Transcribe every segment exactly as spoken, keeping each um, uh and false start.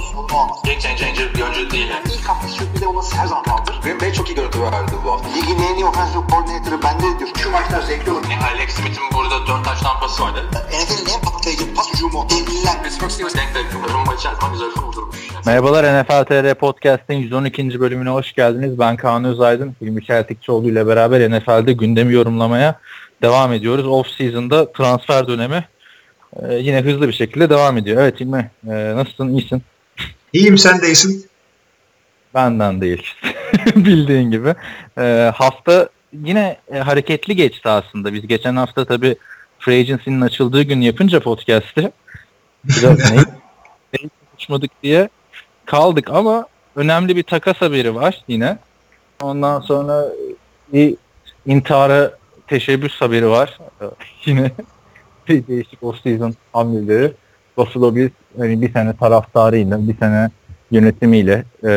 sorunu olmaz. Game changer bir oyuncu değil. Yani ilk hafta sürpü de olması her zaman kaldır. Green Bay çok iyi görüntü verdi bu hafta. Ligin en iyi offensive coordinator'ı bende diyor. Şu maçlar zevkli olur. Yani Alex Smith'in burada dört taş tampası vardı. N F L'in en patlayıcı pas ucumu. Devliler. Pittsburgh Steelers denk denk. Rumba içerisinde güzel kurdurmuş. Merhabalar, N F L T R Podcast'in yüz on ikinci bölümüne hoş geldiniz. Ben Kaan Özaydın. İlmi Şeytikçioğlu ile beraber N F L'de gündemi yorumlamaya devam ediyoruz. Off-season'da transfer dönemi e, yine hızlı bir şekilde devam ediyor. Evet İlmi, e, nasılsın? İyisin? İyiyim, sen de iyisin. Benden değil. Bildiğin gibi. E, hafta yine e, hareketli geçti aslında. Biz geçen hafta tabii Free Agency'nin açıldığı gün yapınca podcast'ı biraz neyi konuşmadık diye kaldık ama önemli bir takas haberi var yine. Ondan sonra bir intihara teşebbüs haberi var. Yine bir değişik off-season hamleleri. Buffalo Bills hani bir sene taraftarıyla, bir sene yönetimiyle, e,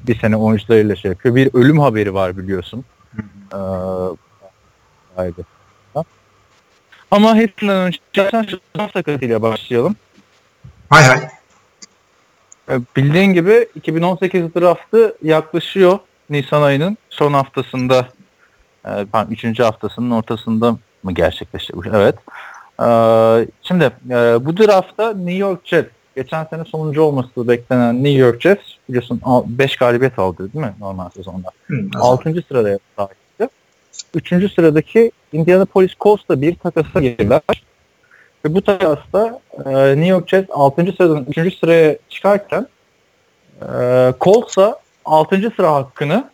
bir sene oyuncularıyla şey yapıyor. Bir ölüm haberi var biliyorsun. Ee, ama hepsinden önce şans takasıyla başlayalım. Hay hay. Bildiğin gibi iki bin on sekiz draftı yaklaşıyor. Nisan ayının son haftasında, üçüncü haftasının ortasında mı gerçekleşiyor? Evet. Şimdi bu draftta New York Jets, geçen sene sonuncu olması beklenen New York Jets, biliyorsun beş galibiyet aldı değil mi normal sezonda? altıncı sırada sahipti. üçüncü sıradaki Indianapolis Colts'la bir takasa girdiler. Ve bu takasta e, New York Jets altıncı sıradan üçüncü sıraya çıkarken e, Colts'a altıncı sıra hakkını,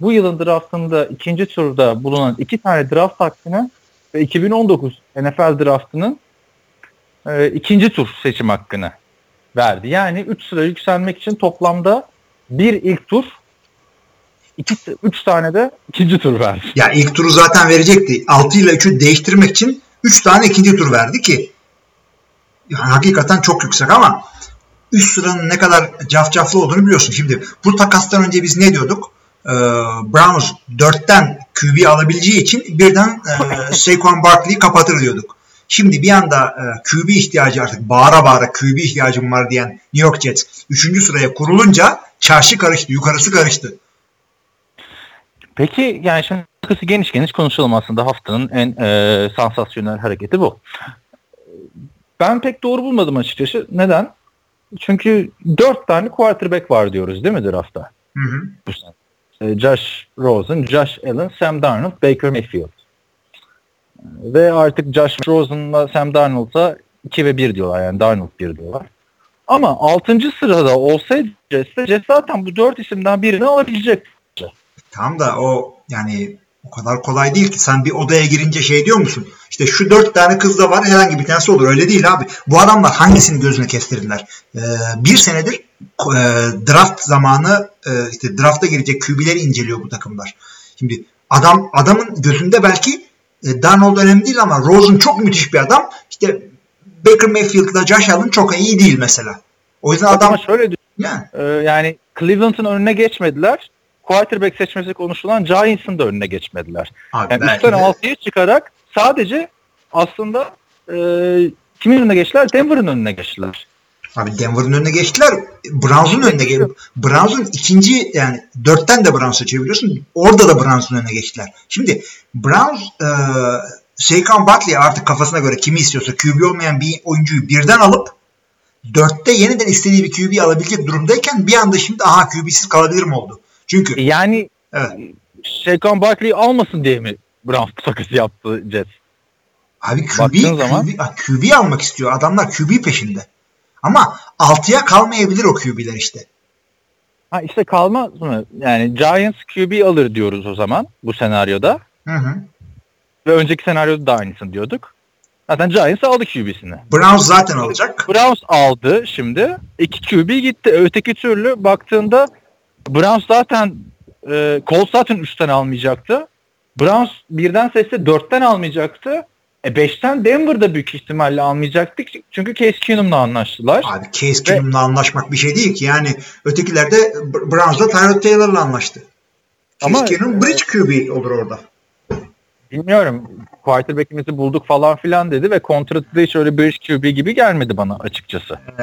bu yılın draftında ikinci turda bulunan iki tane draft hakkını ve iki bin on dokuz N F L draftının e, ikinci tur seçim hakkını verdi. Yani üç sıra yükselmek için toplamda bir ilk tur, iki, üç tane de ikinci tur verdi. Ya ilk turu zaten verecekti. altı ile üçü değiştirmek için üç tane ikinci tur verdi ki yani hakikaten çok yüksek ama üst sıranın ne kadar cafcaflı olduğunu biliyorsun. Şimdi bu takastan önce biz ne diyorduk? Ee, Browns dörtten Q B alabileceği için birden e, Saquon Barkley'i kapatır diyorduk. Şimdi bir anda e, Q B ihtiyacı, artık bağıra bağıra Q B ihtiyacım var diyen New York Jets üçüncü sıraya kurulunca çarşı karıştı, yukarısı karıştı. Peki yani şimdi kısa geniş geniş konuşalım aslında, haftanın en e, sansasyonel hareketi bu. Ben pek doğru bulmadım açıkçası. Neden? Çünkü dört tane quarterback var diyoruz değil mi draftta? Hı hı. Bu sene. Josh Rosen, Josh Allen, Sam Darnold, Baker Mayfield. Ve artık Josh Rosen'la Sam Darnold'a iki ve bir diyorlar, yani Darnold bir diyorlar. Ama altıncı sırada olsaydı Jets zaten bu dört isimden birini alabilecek. Tam da o yani o kadar kolay değil ki. Sen bir odaya girince şey diyor musun? İşte şu dört tane kız da var, herhangi bir tanesi olur. Öyle değil abi. Bu adamlar hangisini gözüne kestirdiler? Ee, bir senedir e, draft zamanı e, işte drafta girecek Q B'leri inceliyor bu takımlar. Şimdi adam adamın gözünde belki e, Darnold önemli değil ama Rosen çok müthiş bir adam. İşte Baker Mayfield'la Josh Allen çok iyi değil mesela. O yüzden adam... Ama şöyle yani. E, yani Cleveland'ın önüne geçmediler. Quarterback seçmesi konuşulan Giants'ın da önüne geçmediler. Abi yani üstten altıya çıkarak sadece aslında e, kimin önüne geçtiler? Denver'ın önüne geçtiler. Abi Denver'ın önüne geçtiler. Browns'un önüne geçtiler. Browns'un ikinci, yani dörtten de Browns'a çeviriyorsun. Orada da Browns'un önüne geçtiler. Şimdi Browns e, Saquon Barkley artık kafasına göre kimi istiyorsa Q B olmayan bir oyuncuyu birden alıp dörtte yeniden istediği bir Q B alabilecek durumdayken bir anda şimdi aha Q B'siz kalabilir mi oldu? Çünkü yani evet. Saquon Barkley'i almasın diye mi Browns takası yaptı Jets? Abi Q B, Q B, Q B almak istiyor. Adamlar Q B peşinde. Ama altıya kalmayabilir o Q B'ler işte. Ha işte kalmaz mı? Yani Giants Q B alır diyoruz o zaman bu senaryoda. Hı hı. Ve önceki senaryoda da aynısını diyorduk. Zaten Giants aldı Q B'sini. Browns zaten alacak. Browns aldı şimdi. İki Q B gitti. Öteki türlü baktığında Browns zaten e, Colts zaten üçten almayacaktı. Browns birden seçse dörtten almayacaktı. E beşten Denver'da büyük ihtimalle almayacaktık. Çünkü Case Keenum'la anlaştılar. Abi Case Keenum'la anlaşmak bir şey değil ki. Yani ötekilerde Browns'da Tyrod Taylor'la anlaştı. Ama Türkiye'nin bridge Q B olur orada. Bilmiyorum. Quarterback'imizi bulduk falan filan dedi ve kontratı da hiç öyle bridge Q B gibi gelmedi bana açıkçası. Ee.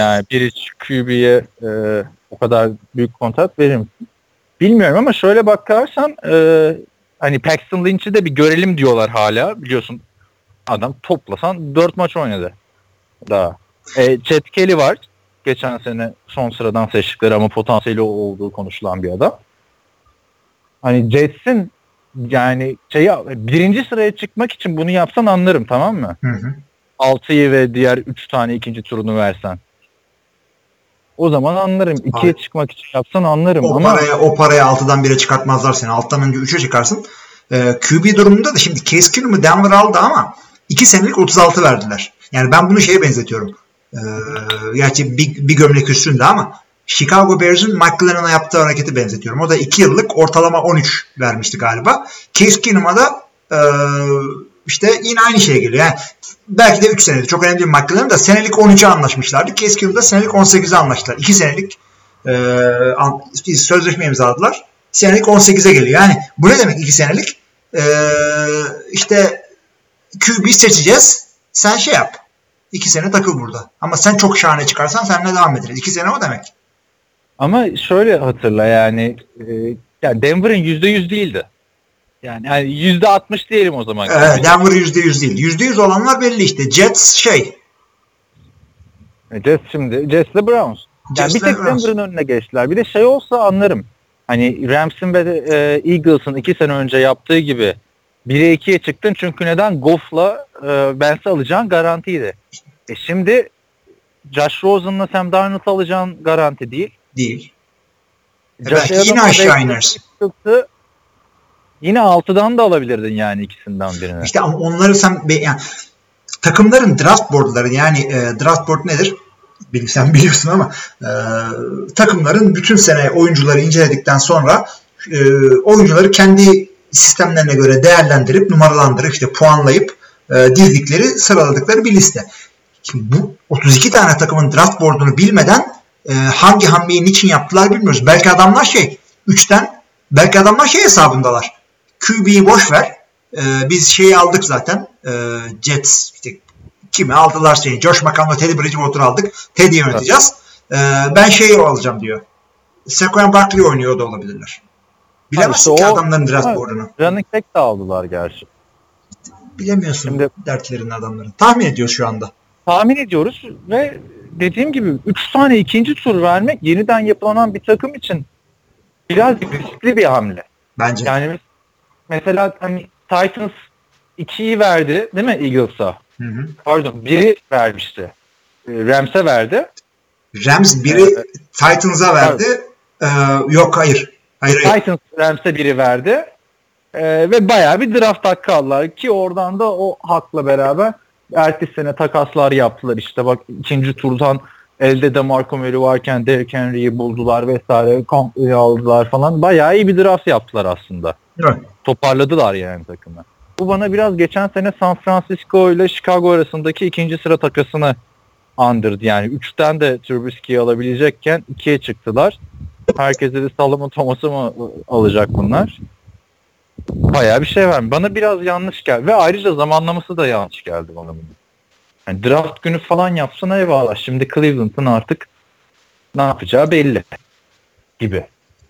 Yani bridge Q B'ye e, o kadar büyük kontrat verir misin? Bilmiyorum ama şöyle bakarsan e, hani Paxton Lynch'i de bir görelim diyorlar hala. Biliyorsun adam toplasan dört maç oynadı. Daha. E, Chad Kelly var. Geçen sene son sıradan seçtikleri ama potansiyeli olduğu konuşulan bir adam. Hani Jets'in yani şeyi birinci sıraya çıkmak için bunu yapsan anlarım, tamam mı? Hı hı. altıyı ve diğer üç tane ikinci turunu versen. O zaman anlarım. ikiye çıkmak için yapsan anlarım. O ama paraya, o paraya altıdan bire çıkartmazlar seni. alttan önce üçe çıkarsın. Ee, Q B durumunda da şimdi Case Keenum'u Denver aldı ama iki senelik otuz altı verdiler. Yani ben bunu şeye benzetiyorum. Ee, gerçi bir, bir gömlek üstünde ama Chicago Bears'ın McLennan'a yaptığı hareketi benzetiyorum. O da iki yıllık ortalama on üç vermişti galiba. Case Keenum'a da e, işte yine aynı şey geliyor. Yani belki de üç senedir. Çok önemli değil McLennan da senelik on üçe anlaşmışlardı. Case Keenum'da senelik on sekize anlaştılar. iki senelik e, an, sözleşme imzaladılar. Senelik on sekize geliyor. Yani bu ne demek iki senelik? E, işte Q B'yi seçeceğiz. Sen şey yap. İki sene takıl burada. Ama sen çok şahane çıkarsan seninle devam ederiz. İki sene o demek. Ama şöyle hatırla yani, e, yani Denver'ın yüzde yüz değildi. Yani, yani yüzde altmış diyelim o zaman. Evet, Denver yüzde yüz değil. yüzde yüz olanlar belli işte. Jets şey. Jets şimdi. Jets'le Browns. Yani bir tek Browns. Denver'ın önüne geçtiler. Bir de şey olsa anlarım. Hani Rams'in ve de, e, Eagles'ın iki sene önce yaptığı gibi bire ikiye çıktın çünkü neden? Goff'la e, Bense alacağın garantiydi. E şimdi Josh Rosen'la Sam Darnold alacağın garanti değil. Değil. E belki yine aşağı ineriz. Yine altıdan da alabilirdin yani ikisinden birini. İşte ama onları sen yani, takımların draft boardları yani e, draft board nedir? Bil, sen biliyorsun ama e, takımların bütün sene oyuncuları inceledikten sonra e, oyuncuları kendi sistemlerine göre değerlendirip numaralandırıp işte puanlayıp e, dizdikleri sıraladıkları bir liste. Şimdi bu otuz iki tane takımın draft board'unu bilmeden e, hangi hamleyi niçin yaptılar bilmiyoruz. Belki adamlar şey üçten belki adamlar şey hesabındalar. Q B'yi boş ver. E, biz şeyi aldık zaten. E, Jets işte, kimi aldılar şeyi. Josh McCown'la Teddy Bridgewater aldık. Teddy'yi yöneteceğiz. E, ben şeyi alacağım diyor. Saquon Barkley oynuyor da olabilirler. Bilemezsin işte ki o, adamların draft board'unu. Running back de aldılar gerçi. Bilemiyorsun şimdi, dertlerini adamların. Tahmin ediyor şu anda. Tahmin ediyoruz ve dediğim gibi üç tane ikinci tur vermek yeniden yapılanan bir takım için biraz riskli bir hamle. Bence. Yani mesela hani Titans ikiyi verdi değil mi Eagles'a? Hı hı. Pardon biri vermişti. Rams'e verdi. Rams biri evet. Titans'a verdi. Ee, yok hayır. Hayır, hayır. Titans Rams'e biri verdi. Ee, ve bayağı bir draft hakkı aldılar ki oradan da o hakla beraber ertesi sene takaslar yaptılar. İşte bak ikinci turdan elde de Marco Murray varken Derek Henry'i buldular vesaire komple aldılar falan. Bayağı iyi bir draft yaptılar aslında. Evet. Toparladılar yani takımı. Bu bana biraz geçen sene San Francisco ile Chicago arasındaki ikinci sıra takasını andırdı. Yani üçten de Trubisky'yi alabilecekken ikiye çıktılar. Herkese de Salomon Thomas'ı mı alacak bunlar? Bayağı bir şey vermiyor. Bana biraz yanlış geldi. Ve ayrıca zamanlaması da yanlış geldi bana. Yani draft günü falan yapsana eyvallah. Şimdi Cleveland'ın artık ne yapacağı belli. Gibi.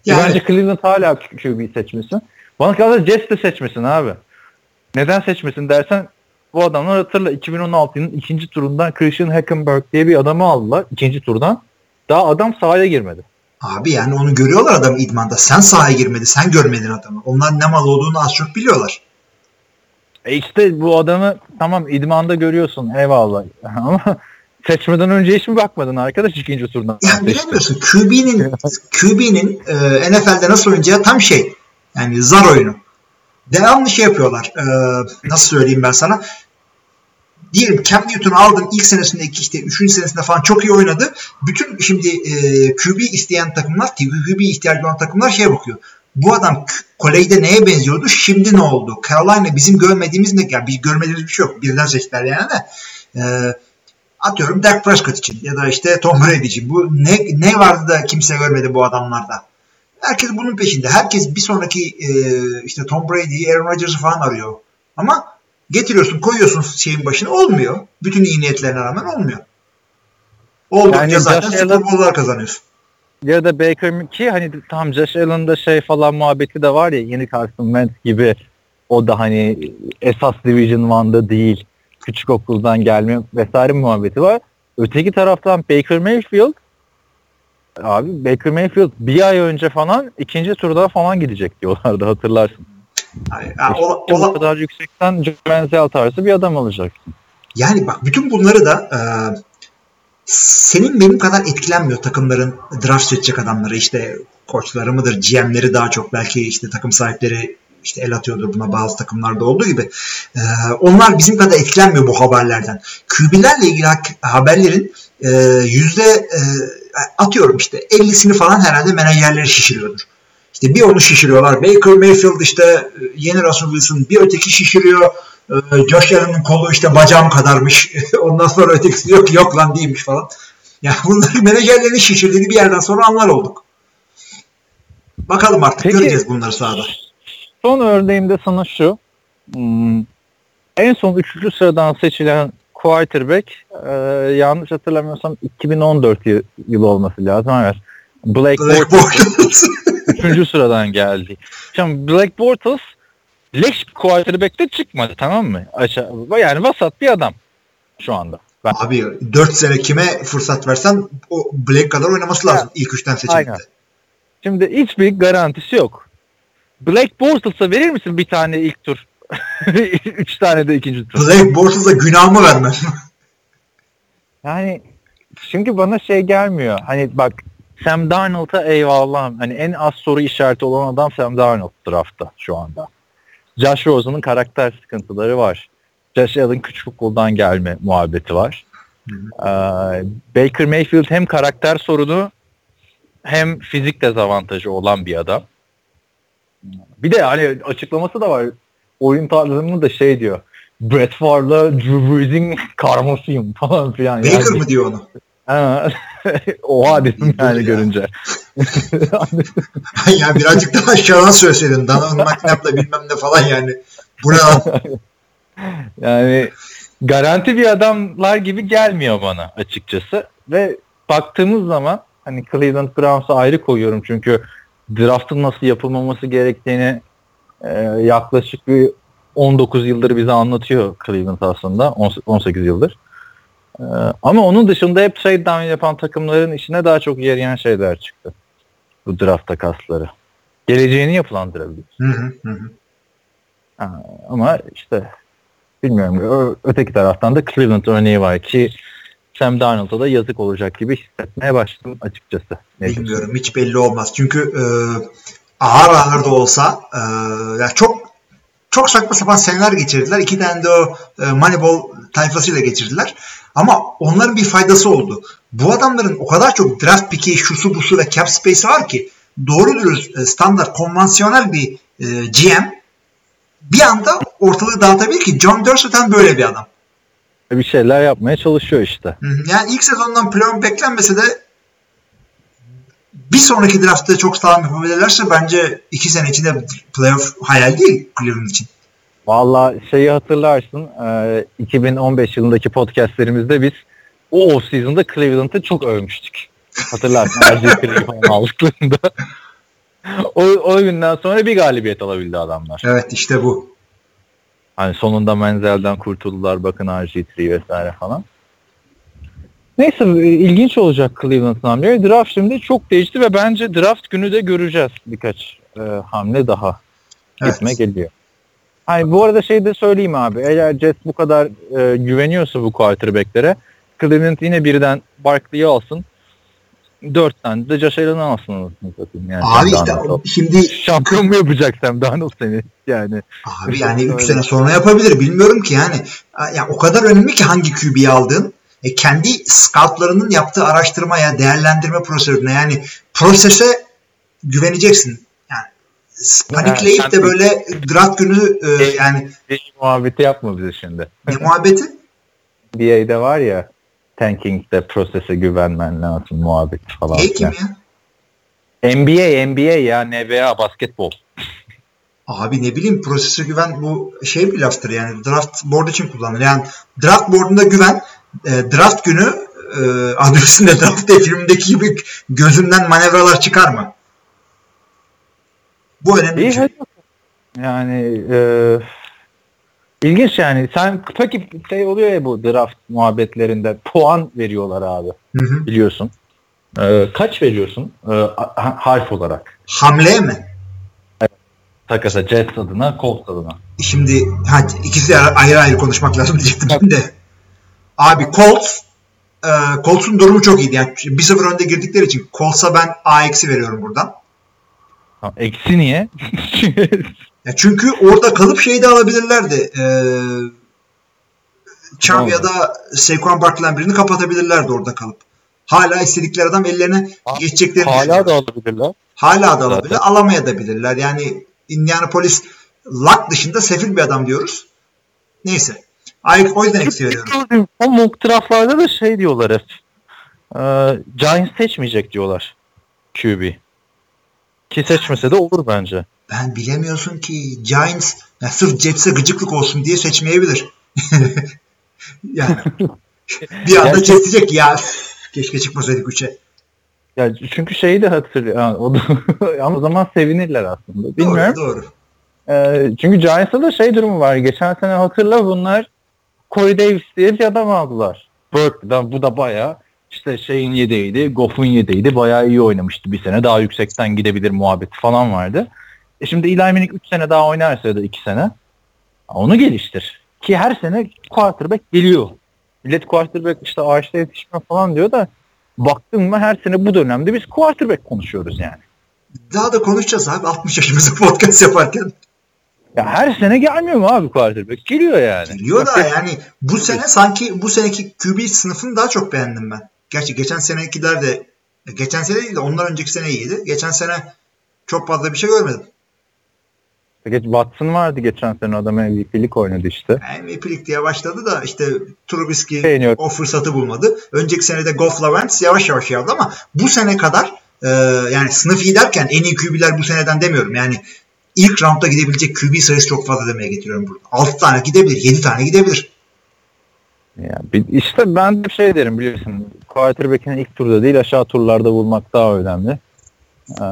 Yani. Bence Cleveland hala Q B'yi seçmesin. Bana kalırsa Jets de seçmesin abi. Neden seçmesin dersen bu adamlar hatırla iki bin on altının ikinci turundan Christian Hackenberg diye bir adamı aldılar. İkinci turdan. Daha adam sahaya girmedi. Abi yani onu görüyorlar adamı idmanda. Sen sahaya girmedi, sen görmedin adamı. Onlar ne mal olduğunu az çok biliyorlar. E işte bu adamı tamam idmanda görüyorsun eyvallah. Ama seçmeden önce hiç mi bakmadın arkadaş ikinci turdan? Yani bilemiyorsun. Q B'nin Q B'nin e, N F L'de nasıl oynayacağı tam şey. Yani zar oyunu. Devamlı şey yapıyorlar. E, nasıl söyleyeyim ben sana? Diyelim Cam Newton'u aldın ilk senesindeki işte üçüncü senesinde falan çok iyi oynadı. Bütün şimdi e, Q B isteyen takımlar, Q B ihtiyacı olan takımlar şeye bakıyor. Bu adam kolejde neye benziyordu? Şimdi ne oldu? Carolina bizim görmediğimiz ne? Yani biz görmediğimiz bir şey yok. Birden seçtiler yani de. E, atıyorum Dak Prescott için ya da işte Tom Brady için. Bu ne, ne vardı da kimse görmedi bu adamlarda? Herkes bunun peşinde. Herkes bir sonraki e, işte Tom Brady'yi, Aaron Rodgers'ı falan arıyor. Ama getiriyorsun, koyuyorsun şeyin başına, olmuyor. Bütün iyi niyetlerine rağmen olmuyor. Oldukça yani zaten futbolcular kazanıyorsun. Ya da Baker ki hani tam Josh Allen'da şey falan muhabbeti de var ya, yeni Carson Wentz gibi, o da hani esas Division bir'da değil, küçük okuldan gelme vesaire muhabbeti var. Öteki taraftan Baker Mayfield abi Baker Mayfield bir ay önce falan ikinci turda falan gidecek diyorlardı, hatırlarsın. Yani, yani, ola, ola... O kadar yüksekten Jovenzel tarzı bir adam alacaksın. Yani bak bütün bunları da e, senin benim kadar etkilenmiyor takımların draft seçecek adamları. İşte koçları mıdır, G M'leri daha çok, belki işte takım sahipleri işte el atıyordur buna, bazı takımlarda olduğu gibi. E, onlar bizim kadar etkilenmiyor bu haberlerden. Q B'lerle ilgili haberlerin e, yüzde e, atıyorum işte ellisini falan herhalde menajerleri şişiriyordur. İşte bir onu şişiriyorlar. Baker Mayfield işte yeni Russell Wilson, bir öteki şişiriyor. Josh Allen'ın kolu işte bacağım kadarmış. Ondan sonra ötekisi yok yok lan değilmiş falan. Yani bunların menajerlerin şişirdiğini bir yerden sonra anlar olduk. Bakalım artık. Peki, göreceğiz bunları sahada. Son örneğim de sana şu. Hmm, en son üçüncü sıradan seçilen quarterback e, yanlış hatırlamıyorsam iki bin on dört yıl, yılı olması lazım. Evet. Blake, Blake Bortles. Üçüncü sıradan geldi. Şimdi Blake Bortles leş bir quarterback'te çıkmadı, tamam mı? Yani vasat bir adam şu anda. Ben... Abi dört sene kime fırsat versen o Blake kadar oynaması lazım. Evet. İlk üçten seçildi. Şimdi hiçbir garantisi yok. Blake Bortles'a verir misin bir tane ilk tur? Üç tane de ikinci tur. Blake Bortles'a günahımı vermem. Yani çünkü bana şey gelmiyor. Hani bak Sam Darnold'a eyvallah. Hani en az soru işareti olan adam Sam Darnold draftta şu anda. Josh Rosen'ın karakter sıkıntıları var. Josh Allen küçük okuldan gelme muhabbeti var. Ee, Baker Mayfield hem karakter sorunu hem fizik dezavantajı olan bir adam. Bir de hani açıklaması da var. Oyun tarzımı da şey diyor. Brett Favre'la Drew Brees'in karmasıyım falan filan. Baker yani, mı diyor onu? Oha dedim yani ya. Görünce. Ya birazcık daha aşağıdan söyleseydin. Dana'nın makinapla bilmem ne falan yani. Bu ne lan? Yani garanti bir adamlar gibi gelmiyor bana açıkçası. Ve baktığımız zaman hani Cleveland Browns'a ayrı koyuyorum çünkü draft'ın nasıl yapılmaması gerektiğini e, yaklaşık bir on dokuz yıldır bize anlatıyor Cleveland aslında. on sekiz yıldır. Ee, ama onun dışında hep trade down yapan takımların işine daha çok yarayan şeyler çıktı. Bu draft takasları. Geleceğini yapılandırabilir. Hı hı hı. Ha, ama işte bilmiyorum. Ö- öteki taraftan da Cleveland örneği var ki Sam Darnold'a da yazık olacak gibi hissetmeye başladım açıkçası. Ne bilmiyorum. Diyorsun? Hiç belli olmaz. Çünkü e, ağır ağır da olsa e, yani çok çok saçma sapan seneler geçirdiler. İki tane de o e, Moneyball tayfasıyla geçirdiler. Ama onların bir faydası oldu. Bu adamların o kadar çok draft pick'i, şusu busu ve cap space'i var ki doğru dürüst standart, konvansiyonel bir e, G M bir anda ortalığı dağıtabilir ki John Dorsey'den böyle bir adam. Bir şeyler yapmaya çalışıyor işte. Yani ilk sezondan playoff beklenmese de bir sonraki draftta çok sağlam yapabilirlerse bence iki sene içinde playoff hayal değil Cleveland için. Valla şeyi hatırlarsın, iki bin on beş yılındaki podcastlerimizde biz o off-season'da Cleveland'ı çok övmüştük. Hatırlarsın R G three falan aldıklarında. O, o günden sonra bir galibiyet alabildi adamlar. Evet işte bu. Hani sonunda Menzel'den kurtuldular, bakın R G three vesaire falan. Neyse, ilginç olacak Cleveland'ın hamleleri. Draft şimdi çok değişti ve bence draft günü de göreceğiz birkaç e, hamle daha. Evet. Gitme geliyor. Hani bu arada şey de söyleyeyim abi. Eğer Jets bu kadar e, güveniyorsa bu quarterback'lere, Cleveland yine birden Barkley'i alsın. Dört tane de Josh Allen'ı alsın. Yani abi işte şimdi... Şampiyon mu yapacak Sam Darnold seni? Yani. Abi yani üç sene sonra yapabilir. Bilmiyorum ki yani. yani o kadar önemli ki hangi Q B'yi aldın. E, kendi scoutlarının yaptığı araştırmaya, değerlendirme prosedürüne, yani prosese güveneceksin. Panikleyip yani, de böyle draft günü e, yani bir muhabbeti yapma bize şimdi. Ne muhabbeti? N B A'de var ya, tanking'de prosese güvenmen lazım muhabbeti falan. E kim ya? N B A N B A ya, N B A basketbol. Abi ne bileyim, prosese güven bu şey bir laftır yani, draft board için kullanılır. Yani draft board'unda güven, e, draft günü e, adresinde draft ekibimdeki gibi gözünden manevralar çıkar mı? Bu önemli bir şey. Yani e, ilginç yani. Sen takip şey oluyor ya, bu draft muhabbetlerinde puan veriyorlar abi. Hı hı. Biliyorsun. E, kaç veriyorsun e, harf olarak? Hamleye mi? Takasa Jets adına, Colts adına. Şimdi hadi ikisi ayrı ayrı konuşmak lazım diyecektim ben de. Abi Colts, e, Colts'un durumu çok iyiydi. Yani bir sıfır önde girdikleri için Colts'a ben A eksi veriyorum buradan. Ha, eksi niye? Ya çünkü orada kalıp şeyi de alabilirlerdi. E, Cham ya da Saquon Barkley'den birini kapatabilirlerdi orada kalıp. Hala istedikleri adam ellerine ha, geçeceklerini hala düşünüyorlar. Da alabilirler. Hala da alabilirler. Alamaya da bilirler. Yani Indianapolis Luck dışında sefil bir adam diyoruz. Neyse. Ay, o yüzden eksi veriyorum. O mock draftlarda da şey diyorlar hep. Ee, Giants seçmeyecek diyorlar. Q B. Ki seçmese de olur bence. Ben bilemiyorsun ki Giants yani sırf Jets'e gıcıklık olsun diye seçmeyebilir. Yani bir anda Jets diyecek ya keşke çıkmasaydık üçe. Ya çünkü şeyi de hatırlıyor. Yani o da, ama o zaman sevinirler aslında. Bilmiyorum. Doğru. doğru. E, çünkü Giants'ta da şey durumu var. Geçen sene hatırla, bunlar Corey Davis diye bir adam aldılar. Berkeley'den. Bu da bayağı işte şeyin yedeğiydi. Goff'un yedeğiydi. Bayağı iyi oynamıştı. Bir sene daha yüksekten gidebilir muhabbeti falan vardı. E şimdi Eli Manning üç sene daha oynarsa ya da iki sene. Onu geliştir. Ki her sene quarterback geliyor. Millet quarterback işte ağaçta yetişme falan diyor da baktın mı her sene bu dönemde biz quarterback konuşuyoruz yani. Daha da konuşacağız abi altmış yaşımızda podcast yaparken. Ya her sene gelmiyor mu abi quarterback? Geliyor yani. Geliyor da yani bu sene sanki bu seneki Q B sınıfını daha çok beğendim ben. Gerçi geçen senekiler de geçen sene değil de ondan önceki sene iyiydi. Geçen sene çok fazla bir şey görmedim. Geç Watson vardı geçen sene, adam M V P'lik oynadı işte. M V P'lik diye başladı da işte Trubisky beğeniyorum. O fırsatı bulmadı. Önceki senede Goff'la Wentz yavaş yavaş yavdı ama bu sene kadar e, yani sınıf iyi derken en iyi Q B'ler bu seneden demiyorum. Yani ilk roundda gidebilecek Q B sayısı çok fazla demeye getiriyorum burada. altı tane gidebilir, yedi tane gidebilir. Ya işte ben de şey derim biliyorsun. Quarterback'ini ilk turda değil aşağı turlarda bulmak daha önemli. Ee,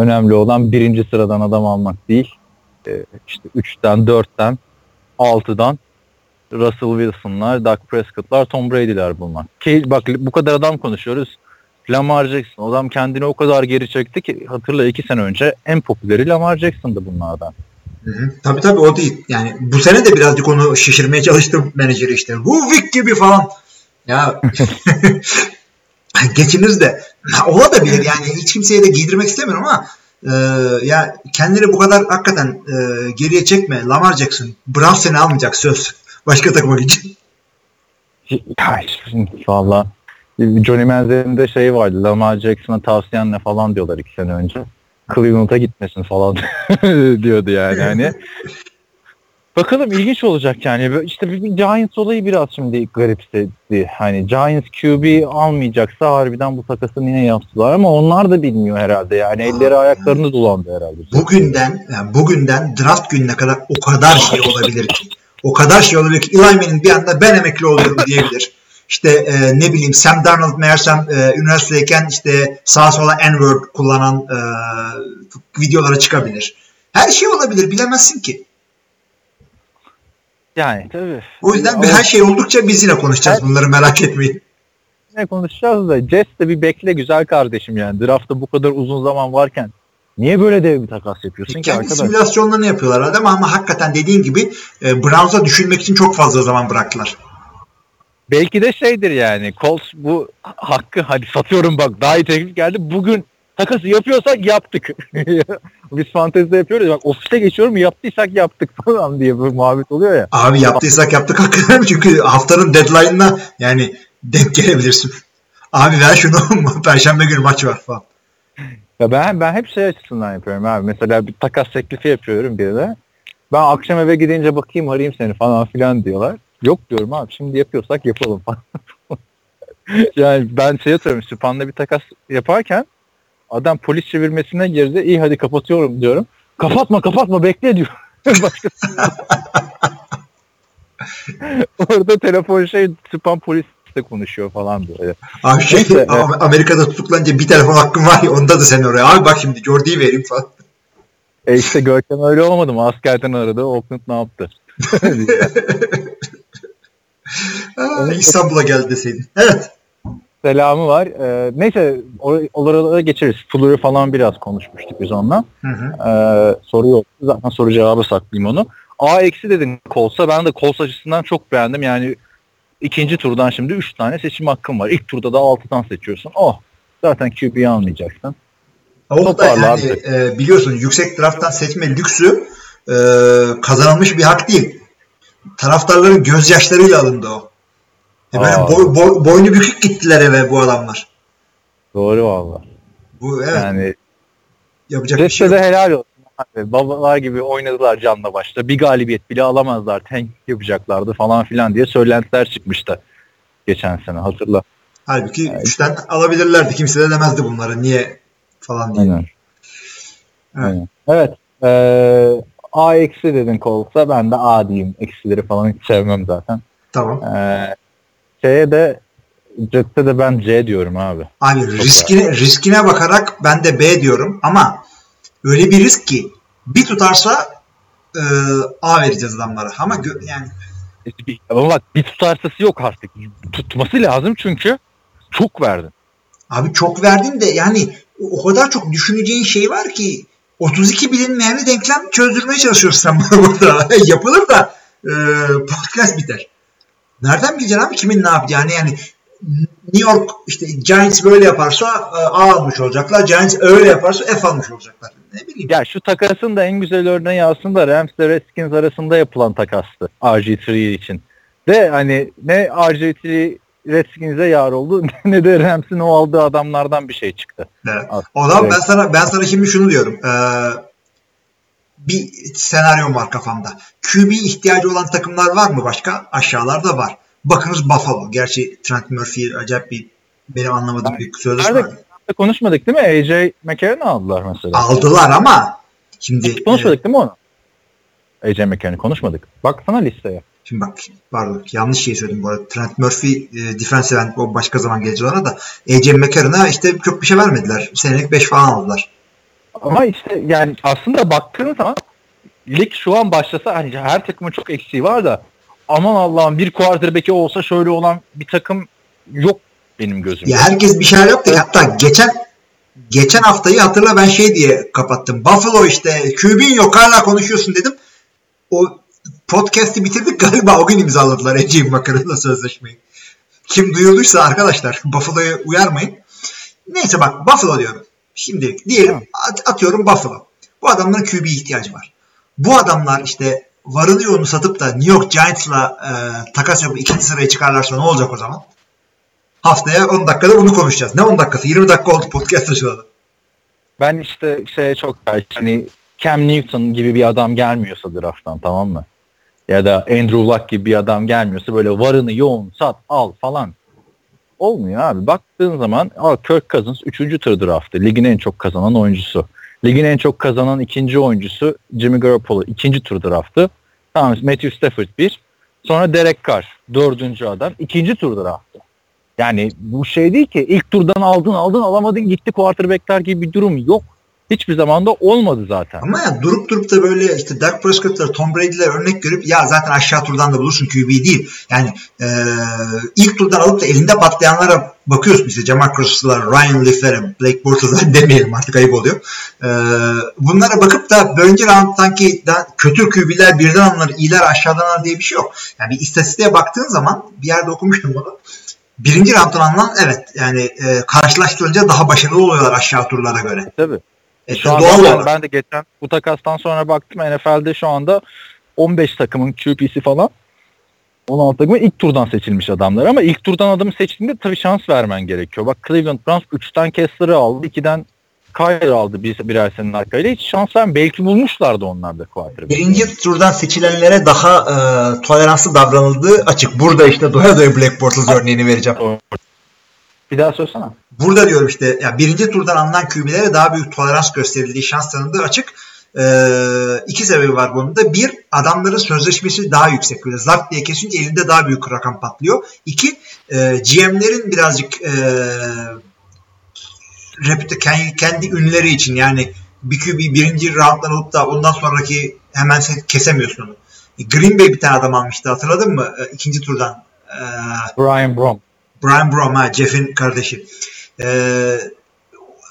önemli olan birinci sıradan adam almak değil. İşte üçten, dörtten, altıdan Russell Wilson'lar, Dak Prescott'lar, Tom Brady'ler bunlar. Ki bak bu kadar adam konuşuyoruz. Lamar Jackson, adam kendini o kadar geri çekti ki hatırla iki sene önce en popüleri Lamar Jackson'dı bunlardan. Hı hı. Tabii tabii o değil. Yani bu sene de birazcık onu şişirmeye çalıştım menajeri işte. Ruvik gibi falan. Ya geçiniz de. Ola da bilir yani, hiç kimseye de giydirmek istemiyorum ama Ee, ya kendini bu kadar hakikaten e, geriye çekme Lamar Jackson. Brown seni almayacak söz. Başka takıma gidecek. Hayır. Valla. Johnny Manziel'in de şeyi vardı. Lamar Jackson'a tavsiyen ne falan diyorlar iki sene önce. Cleveland'a gitmesin falan diyordu yani. yani. Bakalım ilginç olacak yani. İşte bir Giants olayı biraz şimdi garipsedi. Hani Giants Q B almayacaksa harbiden bu takası niye yaptılar ama onlar da bilmiyor herhalde yani. Elleri ayaklarını dolandı herhalde. Bugünden yani bugünden draft gününe kadar o kadar şey olabilir ki. O kadar şey olabilir ki. Eli Manning'in bir anda ben emekli oluyorum diyebilir. İşte e, ne bileyim Sam Darnold meğersem e, üniversitedeyken işte sağa sola N-word kullanan e, videolara çıkabilir. Her şey olabilir, bilemezsin ki. Yani tabii. O yüzden bir her şey oldukça biz yine konuşacağız her, bunları merak etmeyin. Ne konuşacağız da Jets de bir bekle güzel kardeşim yani. Draftta bu kadar uzun zaman varken niye böyle dev bir takas yapıyorsun e, ki arkadaş? Kendi simülasyonlarını yapıyorlar adam ama hakikaten dediğin gibi e, Browns'a düşünmek için çok fazla zaman bıraktılar. Belki de şeydir yani Colts bu hakkı hadi satıyorum bak daha iyi teklif geldi bugün takası yapıyorsak yaptık. Biz fantezide yapıyoruz. Bak ofiste geçiyorum yaptıysak yaptık falan diye böyle muhabbet oluyor ya. Abi yaptıysak yaptık hakikaten çünkü haftanın deadline'ına yani denk gelebilirsin. Abi ver şunu Perşembe günü maç var falan. Ya ben ben hep şey açısından yapıyorum abi. Mesela bir takas teklifi yapıyorum birine. Ben akşam eve gidince bakayım arayayım seni falan filan diyorlar. Yok diyorum abi şimdi yapıyorsak yapalım falan. Yani ben şey atıyorum Süphan'da bir takas yaparken Adam polis çevirmesine girdi. İyi hadi kapatıyorum diyorum. Kapatma kapatma bekle diyor. Başkası. Orada telefon şey spam polisle konuşuyor falan böyle. Abi şey işte, Amerika'da tutuklanınca bir telefon hakkın var ya onda da sen oraya. Abi bak şimdi Jordy'yi vereyim falan. E işte Görkem öyle olmadı mı? Askerden aradı. Oakland ne yaptı? Aa, İstanbul'a geldi deseydin. Evet. Selamı var. Ee, neyse or- oralara geçeriz. Fuller'ı falan biraz konuşmuştuk biz onunla. Hı hı. Ee, soru yoktu. Zaten soru cevabı saklayayım onu. A eksi dedin Colts'a. Ben de Colts açısından çok beğendim. Yani ikinci turdan şimdi üç tane seçim hakkım var. İlk turda da altıdan seçiyorsun. Oh. Zaten Q B'yi almayacaksın. O da yani e, biliyorsun yüksek drafttan seçme lüksü e, kazanılmış bir hak değil. Taraftarların gözyaşlarıyla alındı o. E böyle boy, boy, boynu bükük gittiler eve bu adamlar. Doğru valla. Bu evet. Yani yapacak bir şey yok. Helal olsun. Babalar gibi oynadılar canla başta. Bir galibiyet bile alamazlar. Tank yapacaklardı falan filan diye söylentiler çıkmıştı geçen sene hatırla. Halbuki üçten yani alabilirlerdi. Kimse de demezdi bunları. Niye falan diye. Aynen. Evet. Evet. Ee, A eksi dedin Colts'a. Ben de A diyeyim. Eksileri falan hiç sevmem zaten. Tamam. Ee, C'ye de Jets'e de ben C diyorum abi. Abi çok riskine var. Riskine bakarak ben de B diyorum ama öyle bir risk ki bir tutarsa e, A vereceğiz adamlara ama gö- yani ama bak bir tutarsası yok artık. Tutması lazım çünkü çok verdin. Abi çok verdin de yani o kadar çok düşüneceğin şey var ki otuz iki bilinmeyen bir denklem çözdürmeye çalışıyorsun sen burada. Yapılır da e, podcast biter. Nereden bileceksin abi kimin ne yapacağını? Yani New York işte Giants böyle yaparsa A almış olacaklar. Giants öyle yaparsa F almış olacaklar. Ne bileyim. Ya şu takasın da en güzel örneği aslında Rams ile Redskins arasında yapılan takastı. R G üç için. De hani ne R G üç Redskins'e yar oldu ne de Rams'in o aldığı adamlardan bir şey çıktı. Evet. O zaman evet. ben sana ben sana şimdi şunu diyorum. Ee, Bir senaryom var kafamda. Q B ihtiyacı olan takımlar var mı başka? Aşağılarda var. Bakınız Buffalo. Gerçi Trent Murphy acayip bir benim anlamadığım yani, bir sözleşme vardı. Konuşmadık değil mi? A J McCarron'ı aldılar mesela. Aldılar ama şimdi hiç konuşmadık e, değil mi onu? A J McCarron'ı konuşmadık. Baksana listeye. Şimdi bak pardon yanlış şey söyledim bu arada. Trent Murphy e, defensive end o başka zaman gelecek ona da A J McCarron'a işte çok bir şey vermediler. Senelik beş falan aldılar. Ama işte yani aslında baktığın zaman lig şu an başlasa hani her takımın çok eksiği var da aman Allah'ım bir quarterback'i olsa şöyle olan bir takım yok benim gözümde. Ya herkes bir şeyler yaptı. Hatta geçen geçen haftayı hatırla ben şey diye kapattım. Buffalo işte Q B'in yok hala konuşuyorsun dedim. O podcast'i bitirdik galiba o gün imzaladılar Ece'nin makarayla sözleşmeyi. Kim duyulduysa arkadaşlar Buffalo'ya uyarmayın. Neyse bak Buffalo diyorum. Şimdi diyelim atıyorum Buffalo. Bu adamların Q B'ye ihtiyacı var. Bu adamlar işte varını yoğunu satıp da New York Giants'la e, takas yapıp ikinci sıraya çıkarlarsa ne olacak o zaman? Haftaya on dakikada bunu konuşacağız. Ne on dakikası? yirmi dakika oldu podcast açıladı. Ben işte şeye çok hani Cam Newton gibi bir adam gelmiyorsa draft'tan tamam mı? Ya da Andrew Luck gibi bir adam gelmiyorsa böyle varını yoğun sat al falan. Olmuyor abi. Baktığın zaman Kirk Cousins üçüncü tur draftı. Ligin en çok kazanan oyuncusu. Ligin en çok kazanan ikinci oyuncusu Jimmy Garoppolo. ikinci tur draftı. Tamam Matthew Stafford bir. Sonra Derek Carr. Dördüncü adam. ikinci tur draftı. Yani bu şey değil ki ilk turdan aldın aldın alamadın gitti quarterbackler gibi bir durum yok. Hiçbir zaman da olmadı zaten. Ama ya durup durup da böyle işte Dak Prescott'lar, Tom Brady'ler örnek görüp ya zaten aşağı turdan da bulursun Q B değil. Yani e, ilk turdan alıp da elinde patlayanlara bakıyorsun işte Jamal Crawford'lar, Ryan Leaf'lere, Blake Bortles'lar demeyelim artık ayıp oluyor. E, bunlara bakıp da birinci round'dan ki kötü Q B'ler birden alınır, iyiler aşağıdan alınır diye bir şey yok. Yani bir istatistiğe baktığın zaman bir yerde okumuştum bunu. Birinci round'dan alınan evet yani e, karşılaştırınca daha başarılı oluyorlar aşağı turlara göre. Tabii. E şu anda ben, ben de geçen bu takastan sonra baktım N F L'de şu anda on beş takımın Q B'si falan on altı takımın ilk turdan seçilmiş adamlar ama ilk turdan adamı seçtiğinde tabii şans vermen gerekiyor. Bak Cleveland Browns üçten Kessler'ı aldı, ikiden Kyler aldı bir, birer senin arkayla. Hiç şans vermem. Belki bulmuşlardı onlar da quarterback. Birinci turdan seçilenlere daha e, toleranslı davranıldığı açık. Burada işte doya doya Black Bortles örneğini vereceğim. Bir daha sorsana. Burada diyorum işte ya, birinci turdan alınan Q B'lere daha büyük tolerans gösterildiği, şans tanındığı açık. Ee, iki sebebi var bunun da. Bir, adamların sözleşmesi daha yüksek. Böyle zart diye kesince elinde daha büyük rakam patlıyor. İki, e, G M'lerin birazcık e, repute, kendi, kendi ünlüleri için yani bir Q B birinci rounddan alıp da ondan sonraki hemen kesemiyorsun onu. Green Bay bir tane adam almıştı, hatırladın mı? E, ikinci turdan. E, Brian Brom. Brian Brom ha, Jeff'in kardeşi. E,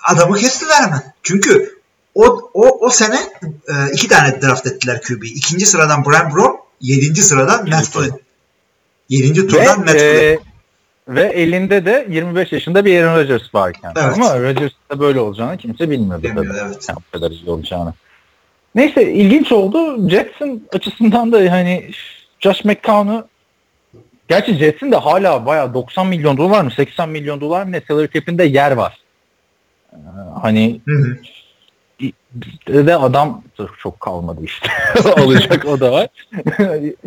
adamı kestiler hemen. Çünkü O o o sene e, iki tane draft ettiler Q B'yi. İkinci sıradan Brian Brom, yedinci sıradan Matt Flynn. Yedinci turdan Matt Flynn. Ve elinde de yirmi beş yaşında bir Aaron Rodgers varken. Evet. Ama Rodgers'ta böyle olacağını kimse bilmiyordu. Bilmiyor, evet. Yani, bu kadar iyi olacağını. Neyse, ilginç oldu. Jetson açısından da hani Josh McCown'u, gerçi Jetson de hala bayağı doksan milyon dolar mı seksen milyon dolar mı ne salary cap'inde yer var. Ee, hani hı hı. de adam çok kalmadı işte. Alacak o da var.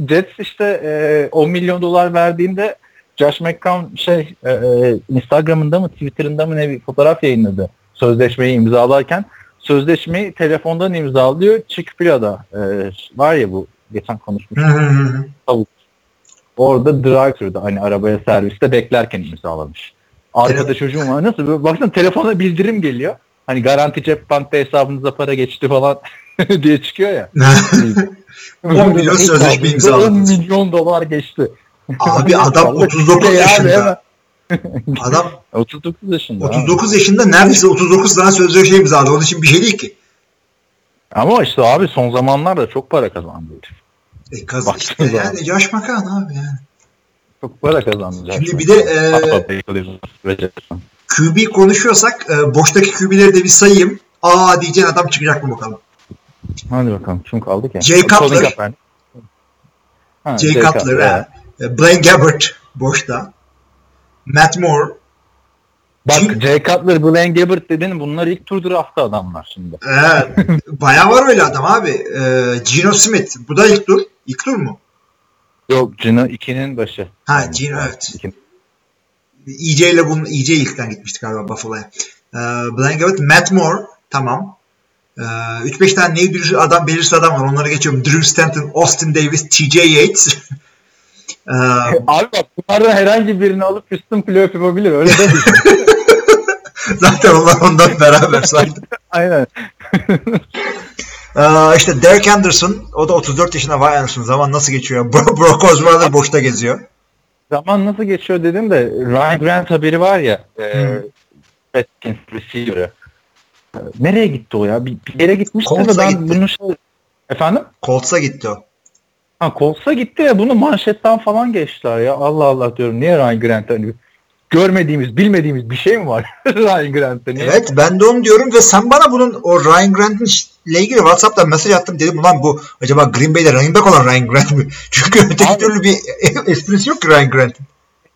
Jets işte e, on milyon dolar verdiğinde Josh McCown şey e, e, Instagram'ında mı Twitter'ında mı ne bir fotoğraf yayınladı. Sözleşmeyi imzalarken sözleşmeyi telefondan imzalıyor. Chick-fil-A'da e, var ya, bu geçen konuşmuştuk. Orada drive-thru'da hani arabaya serviste beklerken imzalamış. Arkada çocuğum var, nasıl böyle baksana telefona bildirim geliyor. Hani garanti cep banka hesabınıza para geçti falan diye çıkıyor ya. on milyon sözleşme imzaladı. on milyon dolar geçti. Abi adam otuz dokuz yaşında. Adam otuz dokuz yaşında. otuz dokuz yaşında neredeyse otuz dokuz tane sözleşme imzaladı. Onun için bir şey değil ki. Ama işte abi son zamanlarda çok para kazandı. E kaz işte yani Josh McCown abi yani. Çok para kazandı. Şimdi bir de eee Q B konuşuyorsak e, boştaki Q B'leri de bir sayayım. Aa diyeceğin adam çıkacak mı bakalım. Hadi bakalım. Kim kaldı ki? Jay Cutler. Ha, Jay Cutler. E, Blaine Gabbert boşta. Matt Moore. Bak Jim... Jay Cutler, Blaine Gabbert dedin. Bunlar ilk tur draftı adamlar şimdi. E, bayağı var öyle adam abi. E, Geno Smith. Bu da ilk tur. İlk tur mu? Yok. Geno ikinin başı. Ha Geno evet. İkinin. E J ile bunun E J ilkten gitmiştik galiba Buffalo'ya. Ee, Blaine Gabbert, Matt Moore tamam. Ee, üç beş tane ne bilirsiz adam belirsiz adam var. Onları geçiyorum. Drew Stanton, Austin Davis, T J Yates. ee, Abi bak bunlardan herhangi birini alıp Houston playoff yapabilir. Öyle de zaten onlar ondan beraber saydı. Aynen. ee, işte Derek Anderson, o da otuz dört yaşında. Vay anasını, zaman nasıl geçiyor? Brock Osweiler boşta geziyor. Zaman nasıl geçiyor dedim de Ryan Grant haberi var ya, Redskins hmm. e, receiver'ı. E, nereye gitti o ya? Bir, bir yere gitmişti de ben gitti. Bunu şey... Efendim? Colts'a gitti o. Ha Colts'a gitti ya, bunu manşetten falan geçtiler ya. Allah Allah diyorum, niye Ryan Grant'ı hani görmediğimiz, bilmediğimiz bir şey mi var Ryan Grant'ta? Evet, ben de onu diyorum ve sen bana bunun o Ryan Grant'ın ile ilgili WhatsApp'tan mesaj attım, dedim ulan bu acaba Green Bay'de running back olan Ryan Grant mı? Çünkü öteki türlü bir esprisi yok ki Ryan Grant'ın.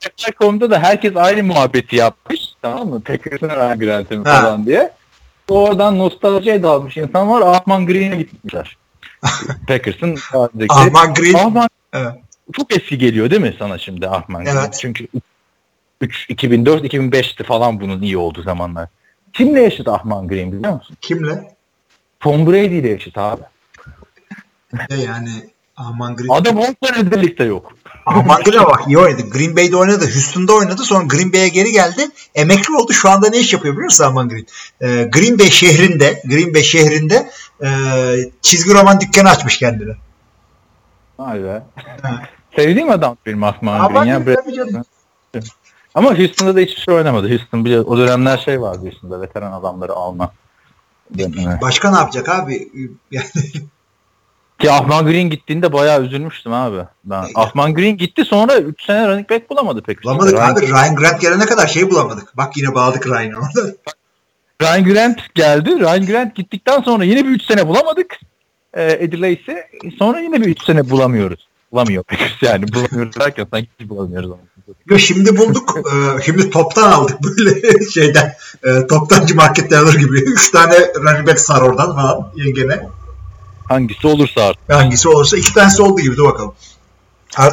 F F Com'da da herkes aynı muhabbeti yapmış, tamam mı? Packers'ın Ryan Grant'ı mı falan diye. Oradan nostaljiye dalmış insan var. Ahman Green'e gitmişler. Packers'ın Ahman Green. Ahman... Evet. Çok eski geliyor değil mi sana şimdi Ahman Green? Evet. Çünkü iki bin dört iki bin beşti falan bunun iyi olduğu zamanlar. Kimle yaşadı Ahman Green biliyor musun? Kimle? Tom Brady ile yaşadı abi. E yani Ahman Green... Adam on senedir ligde yok. Ahman Green'e bak iyi oynadı. Green Bay'de oynadı. Houston'da oynadı. Sonra Green Bay'e geri geldi. Emekli oldu. Şu anda ne iş yapıyor biliyor musun Ahman Green? Ee, Green Bay şehrinde Green Bay şehrinde e, çizgi roman dükkanı açmış kendine. Vay be. Sevdiğim adam film Ahman Green. Ahman Green. Ama Houston'da da hiçbir şey oynamadı. Houston biliyor, o dönemler şey vardı Houston'da, veteran adamları alma. Başka ne yapacak abi? Yani... Ki Ahman Green gittiğinde bayağı üzülmüştüm abi. Ben Ahman Green gitti, sonra üç sene running back bulamadı pek. Bulamadık Ryan abi. Grant. Ryan Grant gelene kadar şey bulamadık. Bak yine bağladık Ryan'ı orada. Ryan Grant geldi. Ryan Grant gittikten sonra yine bir üç sene bulamadık. Edirleyse sonra yine bir üç sene bulamıyoruz. Bulamıyor pek yani. Bulamıyoruz derken sanki hiç bulamıyoruz ama. Yo, şimdi bulduk. Ee, şimdi toptan aldık böyle şeyden. E, toptancı marketten alır gibi. Üç tane running back sar oradan falan yengene. Hangisi olursa artık. Hangisi olursa. İki tanesi olduğu gibi. Dur bakalım.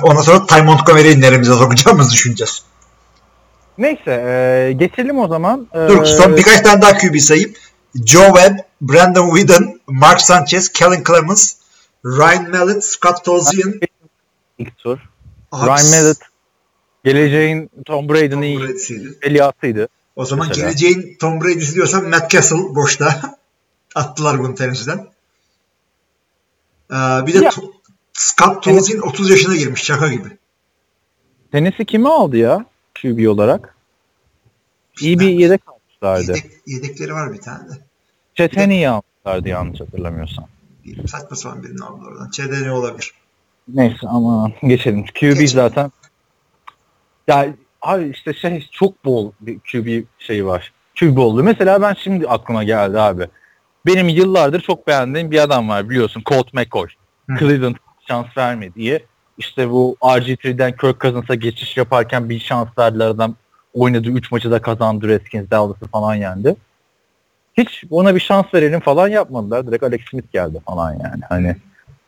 Ondan sonra Ty Montgomery'i neremize sokacağımızı düşüneceğiz. Neyse e, geçelim o zaman. E, Dur son birkaç tane daha Q B sayıp Joe Webb, Brandon Whedon, Mark Sanchez, Kellen Clemens, Ryan Mallett, Scott Tolzien. İlk tur. Ryan Mallett geleceğin Tom Brady'nin iyi eliyatıydı. O zaman mesela geleceğin Tom Brady'si diyorsan Matt Castle boşta. Attılar bunu temsilden. Ee, bir de to- Scott Tolzien otuz yaşına girmiş. Şaka gibi. Tenisi kimi aldı ya? Q B olarak. İyi bir yedek almışlardı. Yedek, yedekleri var bir tane de. Çeteni'yi almışlardı yanlış hatırlamıyorsam. Bir, saçma sapan birini aldı oradan. Çeteni olabilir. Neyse ama geçelim. Q B geçelim zaten. Ya abi işte şey çok bol bir Q B şeyi var. Q B oldu. Mesela ben şimdi aklıma geldi abi. Benim yıllardır çok beğendiğim bir adam var biliyorsun. Colt McCoy. Hı. Cleveland şans vermedi diye. İşte bu R G üçten Kirk Cousins'a geçiş yaparken bir şans verdiler adam. Oynadığı üç maçı da kazandı. Redskins Dallas'ı falan yendi. Hiç ona bir şans verelim falan yapmadılar. Direkt Alex Smith geldi falan yani. Hani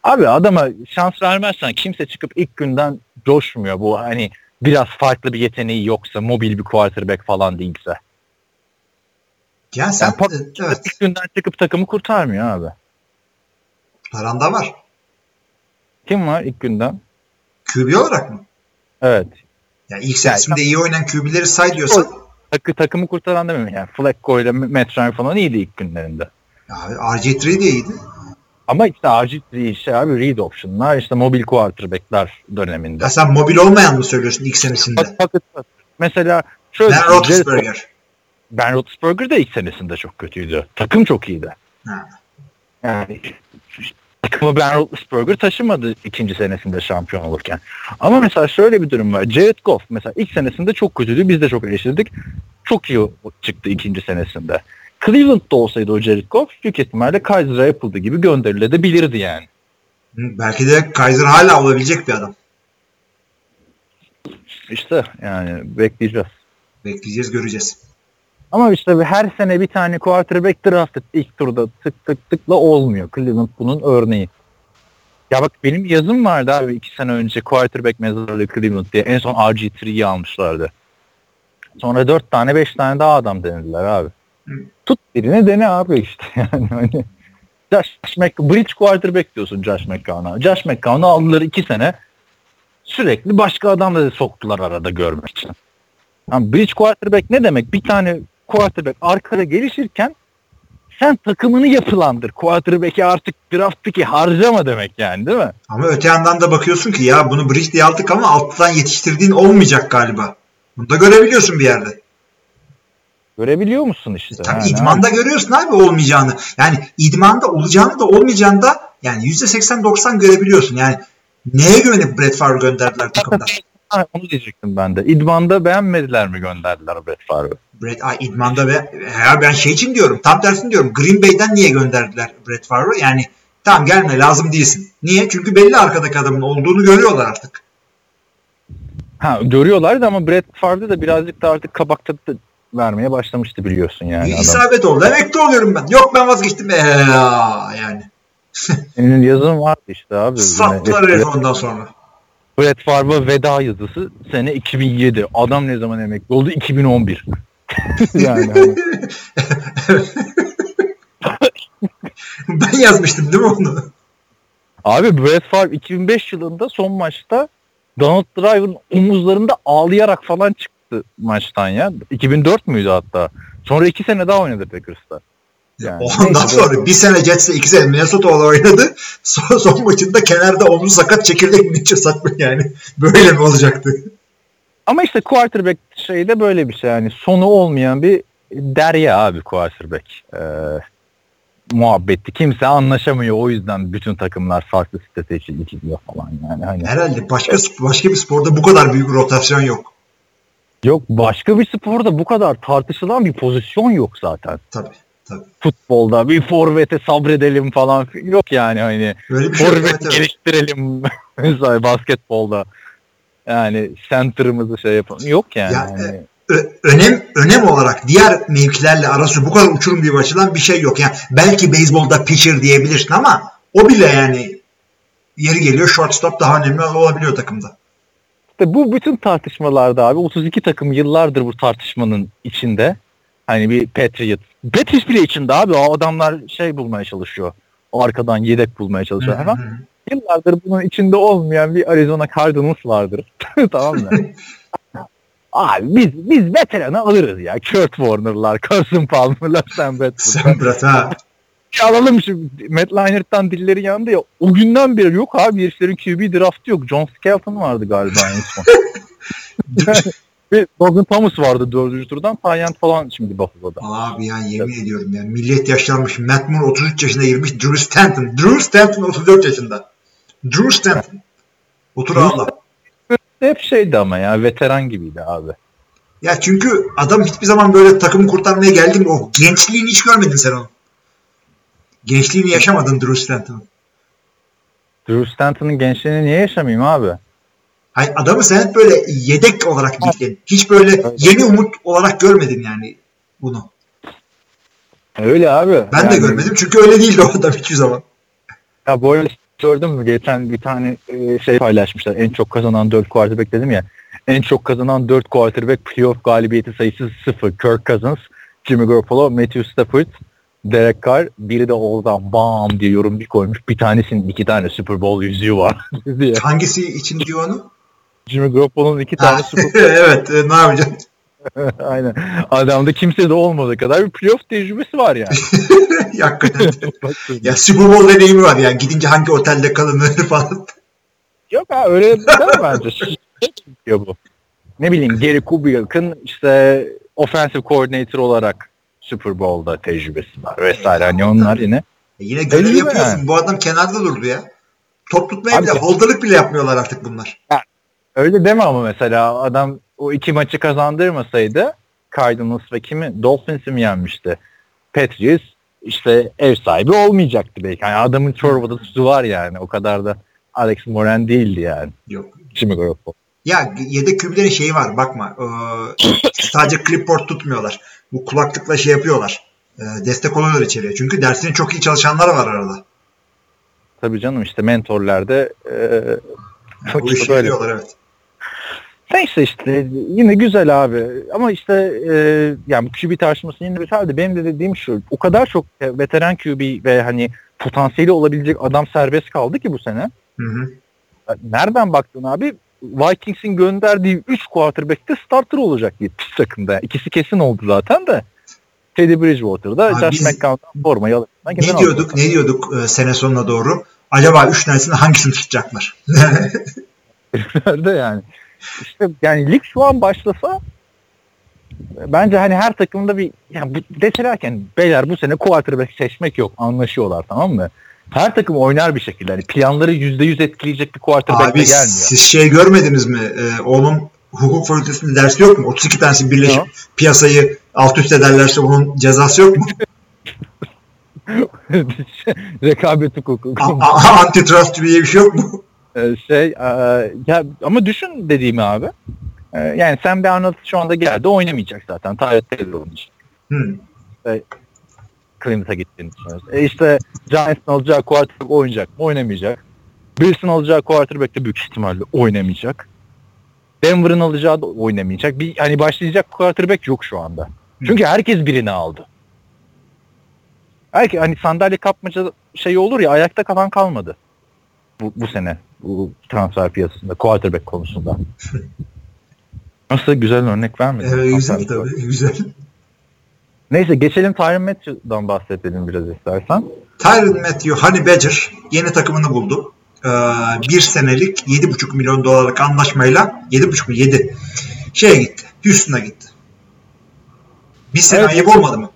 abi adama şans vermezsen kimse çıkıp ilk günden coşmuyor. Bu hani biraz farklı bir yeteneği yoksa, mobil bir quarterback falan değilse. Ya sen... Yani, evet. İlk günden çıkıp takımı kurtarmıyor abi. Paranda var. Kim var ilk günden? Q B olarak mı? Evet. Yani ilk seçimde yani, iyi oynayan Q B'leri say diyorsan. Takı, takımı kurtaran demem yani. Flacco ile Matt Ryan falan iyiydi ilk günlerinde. Abi R G üç de iyiydi. Ama işte R G üç işte abi read option'lar işte mobil quarterback'ler döneminde. Ya sen mobil olmayan mı söylüyorsun ilk senesinde? Mesela şöyle. Ben Roethlisberger. Ben Roethlisberger de ilk senesinde çok kötüydü. Takım çok iyiydi. Ha. Yani takımı Ben Roethlisberger taşımadı ikinci senesinde şampiyon olurken. Ama mesela şöyle bir durum var. Jared Goff mesela ilk senesinde çok kötüydü. Biz de çok eleştirdik. Çok iyi çıktı ikinci senesinde. Cleveland'da olsaydı o Jared Goff büyük ihtimalle Kaiser'a yapıldığı gibi gönderilebilirdi yani. Belki de Kaiser hala olabilecek bir adam. İşte yani bekleyeceğiz. Bekleyeceğiz, göreceğiz. Ama işte her sene bir tane quarterback draft ilk turda tık tık tıkla olmuyor. Cleveland bunun örneği. Ya bak benim yazım vardı abi iki sene önce quarterback mezarlığı Cleveland diye. En son R G üç'yi almışlardı. Sonra dört tane beş tane daha adam denediler abi. Hı. Tut birine dene abi işte yani. Hani Josh McCown, bridge quarterback diyorsun Josh McCown'a. Josh McCown'u aldılar iki sene. Sürekli başka adamları soktular arada görmek için. Yani bridge quarterback ne demek? Bir tane quarterback arkada gelişirken sen takımını yapılandır. Quarterback'i artık draft'taki harcama demek yani değil mi? Ama öte yandan da bakıyorsun ki ya bunu bridge diye aldık ama alttan yetiştirdiğin olmayacak galiba. Bunu da görebiliyorsun bir yerde. Görebiliyor musun işte? E, tabii yani, idmanda abi görüyorsun abi olmayacağını. Yani idmanda olacağını da olmayacağını da yani yüzde seksen doksan görebiliyorsun. Yani neye güvenip Brett Favre gönderdiler takımdan? Ha, onu diyecektim ben de. İdmanda beğenmediler mi gönderdiler Brett Favre'ı? Brett, ay, idmanda be, ya ben şey için diyorum, tam tersini diyorum. Green Bay'den niye gönderdiler Brett Favre'ı? Yani tam gelme lazım değilsin. Niye? Çünkü belli arkadaki adamın olduğunu görüyorlar artık. Ha görüyorlardı ama Brett Favre'da da birazcık da artık kabak tadı vermeye başlamıştı biliyorsun yani. İsabet adam oldu. Emekli oluyorum ben. Yok ben vazgeçtim. Ee, yani. Senin yazın vardı işte abi. Sattılar herif ondan sonra. Brett Favre'a veda yazısı sene iki bin yedi. Adam ne zaman emekli oldu? iki bin on bir. Yani. Hani. Ben yazmıştım değil mi onu? Abi Brett Favre iki bin beş yılında son maçta Donald Driver'ın omuzlarında ağlayarak falan çıktı maçtan ya. iki bin dört müydü hatta? Sonra iki sene daha oynadı Packers'ta. Yani. Ondan sonra bir sene Jets'le iki sene Minnesota'la oynadı. Son, son maçında kenarda omzu sakat çekirdek niçe satmıyor yani. Böyle mi olacaktı? Ama işte quarterback şeyi de böyle bir şey yani. Sonu olmayan bir derya abi quarterback ee, muhabbeti. Kimse anlaşamıyor. O yüzden bütün takımlar farklı strate için gidiyor falan yani. Hani... Herhalde başka başka bir sporda bu kadar büyük rotasyon yok. Yok başka bir sporda bu kadar tartışılan bir pozisyon yok zaten. Tabii. Tabii. Futbolda bir forvete sabredelim falan yok yani hani forvet şey, geliştirelim mesela basketbolda yani center'ımızı şey yapalım yok yani. Ya, yani. Ö- önem önem olarak diğer mevkilerle arası bu kadar uçurum gibi açılan bir şey yok yani belki beyzbolda pitcher diyebilirsin ama o bile yani yeri geliyor shortstop daha önemli olabiliyor takımda. İşte bu bütün tartışmalarda abi otuz iki takım yıllardır bu tartışmanın içinde. Hani bir Patriot. Patriot bile içinde abi. O adamlar şey bulmaya çalışıyor. O arkadan yedek bulmaya çalışıyor. Hı-hı. Ama yıllardır bunun içinde olmayan bir Arizona Cardinals vardır. Tamam mı? Abi biz biz veteranı alırız ya. Kurt Warner'lar, Carson Palmer'lar, Sam Bradford'lar. Sam alalım şu Matt Leinert'tan dilleri yandı ya. O günden beri yok abi. Heriflerin Q B draftı yok. John Skelton vardı galiba en son. Bir Logan Thomas vardı dördüncü turdan. Tyrann falan şimdi Buffalo'da. Abi yani yemin evet. ediyorum yani millet yaşlanmış. Matt Moore otuz üç yaşına girmiş. Drew Stanton. Drew Stanton otuz dört yaşında. Drew Stanton. Otur ağla. Hep şeydi ama ya veteran gibiydi abi. Ya çünkü adam hiçbir zaman böyle takımı kurtarmaya geldi mi? O gençliğini hiç görmedin sen onu. Gençliğini yaşamadın Drew Stanton'ın. Drew Stanton'ın gençliğini niye yaşamayayım abi? Hayır, adamı sen hep böyle yedek olarak bildin. Hiç böyle yeni umut olarak görmedin yani bunu. Öyle abi. Ben yani... de görmedim çünkü öyle değildi o adam hiçbir zaman. Ya böyle gördün mü? Geçen bir tane şey paylaşmışlar. En çok kazanan dört quarterback dedim ya. En çok kazanan dört quarterback playoff galibiyeti sayısı sıfır. Kirk Cousins, Jimmy Garoppolo, Matthew Stafford, Derek Carr. Biri de oradan bam diye yorum bir koymuş. Bir tanesinin iki tane Super Bowl yüzüğü var. Hangisi için diyor onu? Jimmy Garoppolo'nun iki tane Super Bowl. Evet e, ne yapacağım? Aynen. Adamda kimse de olmadığı kadar bir playoff tecrübesi var yani. Hakikaten. Ya Super Bowl deneyimi var yani. Gidince hangi otelde kalınır falan. Yok ha öyle bir şey bence. Şey bu. Ne bileyim Gary Kubiak'ın işte offensive coordinator olarak Super Bowl'da tecrübesi var vesaire. E, hani onlar yine. E yine görev yapıyorsun. Yani. Bu adam kenarda durdu ya. Top tutmaya abi, bile, holderlık bile yapmıyorlar artık bunlar. Ha, öyle deme ama mesela adam o iki maçı kazandırmasaydı Cardinals ve kimi? Dolphins'i mi yenmişti? Patriots işte ev sahibi olmayacaktı belki. Yani adamın çorbada tuzu var yani. O kadar da Alex Moran değildi yani. Yok. Şimdi Garoppolo. Ya yedek kübülerin şeyi var bakma. Ee, sadece clipboard tutmuyorlar. Bu kulaklıkla şey yapıyorlar. Ee, destek oluyorlar içeriye. Çünkü dersinin çok iyi çalışanlar var arada. Tabii canım işte mentorlarda e, yani bu işi yapıyorlar evet. Neyse işte yine güzel abi ama işte e, yani bu Q B tartışmasının yine güzeldi. Benim de dediğim şu o kadar çok veteran Q B ve hani potansiyeli olabilecek adam serbest kaldı ki bu sene. Hı hı. Nereden baktın abi? Vikings'in gönderdiği üç quarterback'te starter olacak diye pis takımda. İkisi kesin oldu zaten de. Teddy Bridgewater'da abi Josh McCown'dan formayı alır. Ne diyorduk? Ne diyorduk e, sene sonuna doğru? Acaba üç tanesini hangisini tutacaklar? Nerede yani? İşte yani lig şu an başlasa bence hani her takımda bir yani bu deselerken beyler bu sene quarterback seçmek yok anlaşıyorlar tamam mı? Her takım oynar bir şekilde. Yani planları yüzde yüz etkileyecek bir quarterback de gelmiyor. Abi siz şey görmediniz mi? Ee, onun hukuk fakültesinde dersi yok mu? otuz iki tanesi birleşip no. piyasayı alt üst ederlerse onun cezası yok mu? Rekabet hukuku. Antitrust diye bir şey yok mu? Şey ya ama düşün dediğimi abi. Yani Sam Darnold şu anda geldi oynamayacak zaten. Tyrann Mathieu olmuş. Hmm. Şey, Cleveland'a gittiğini düşünüyoruz. E işte Giants'ın olacağı quarterback oynayacak mı? Oynamayacak. Bills'ın olacağı quarterback de büyük ihtimalle oynamayacak. Denver'ın alacağı da oynamayacak. Bir hani başlayacak quarterback yok şu anda. Hı. Çünkü herkes birini aldı. Herkes hani sandalye kapmaca şey olur ya ayakta kalan kalmadı. Bu, bu sene bu transfer piyasasında quarterback konusunda. Nasıl güzel örnek vermedin? Evet güzel tabii. Güzel. Neyse geçelim Tyrann Mathieu'dan bahsedelim biraz istersen. Tyrann Mathieu Honey Badger yeni takımını buldu. Ee, bir senelik yedi buçuk milyon dolarlık anlaşmayla yedi buçuk milyon yedi şeye gitti. Houston'a gitti. Bir sene evet. Ayıp olmadı mı?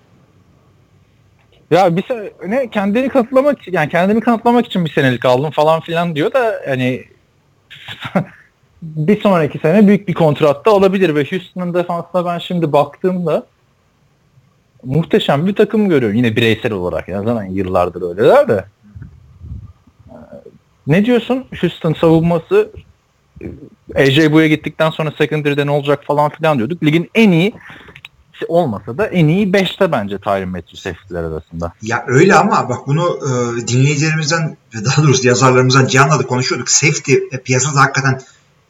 Ya bir sene ne kendini kanıtlamak için yani kendimi kanıtlamak için bir senelik aldım falan filan diyor da hani bir sonraki sene büyük bir kontratta olabilir ve Houston'ın defansına ben şimdi baktığımda muhteşem bir takım görüyorum. Yine bireysel olarak. Yani zaten yıllardır öyleler de. Ne diyorsun? Houston savunması A J Bu'ya gittikten sonra secondary'de ne olacak falan filan diyorduk. Ligin en iyi olmasa da en iyi beşte bence Tyrann Mathieu safety'ler arasında. Ya öyle ama bak bunu e, dinleyicilerimizden ve daha doğrusu yazarlarımızdan Cihan'la da konuşuyorduk. Safety e, piyasası hakikaten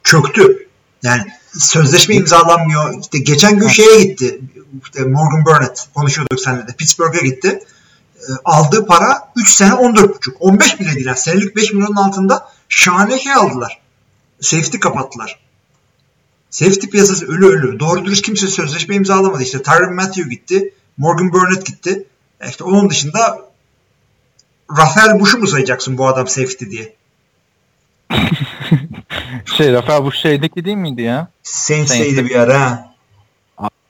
çöktü. Yani sözleşme imzalanmıyor. İşte geçen gün şeye gitti. İşte Morgan Burnett konuşuyorduk seninle de. Pittsburgh'a gitti. E, aldığı para üç sene on dört buçuk. on beş bile değil. Senelik beş milyonun altında şahane şey aldılar. Safety kapattılar. Safety piyasası ölü ölü. Doğru dürüst kimse sözleşme imzalamadı. İşte Tyrann Mathieu gitti. Morgan Burnett gitti. E işte onun dışında Rafael Bush'u mu sayacaksın bu adam safety diye? Şey Rafael Bush şeydeki değil miydi ya? Saints'teydi bir ara.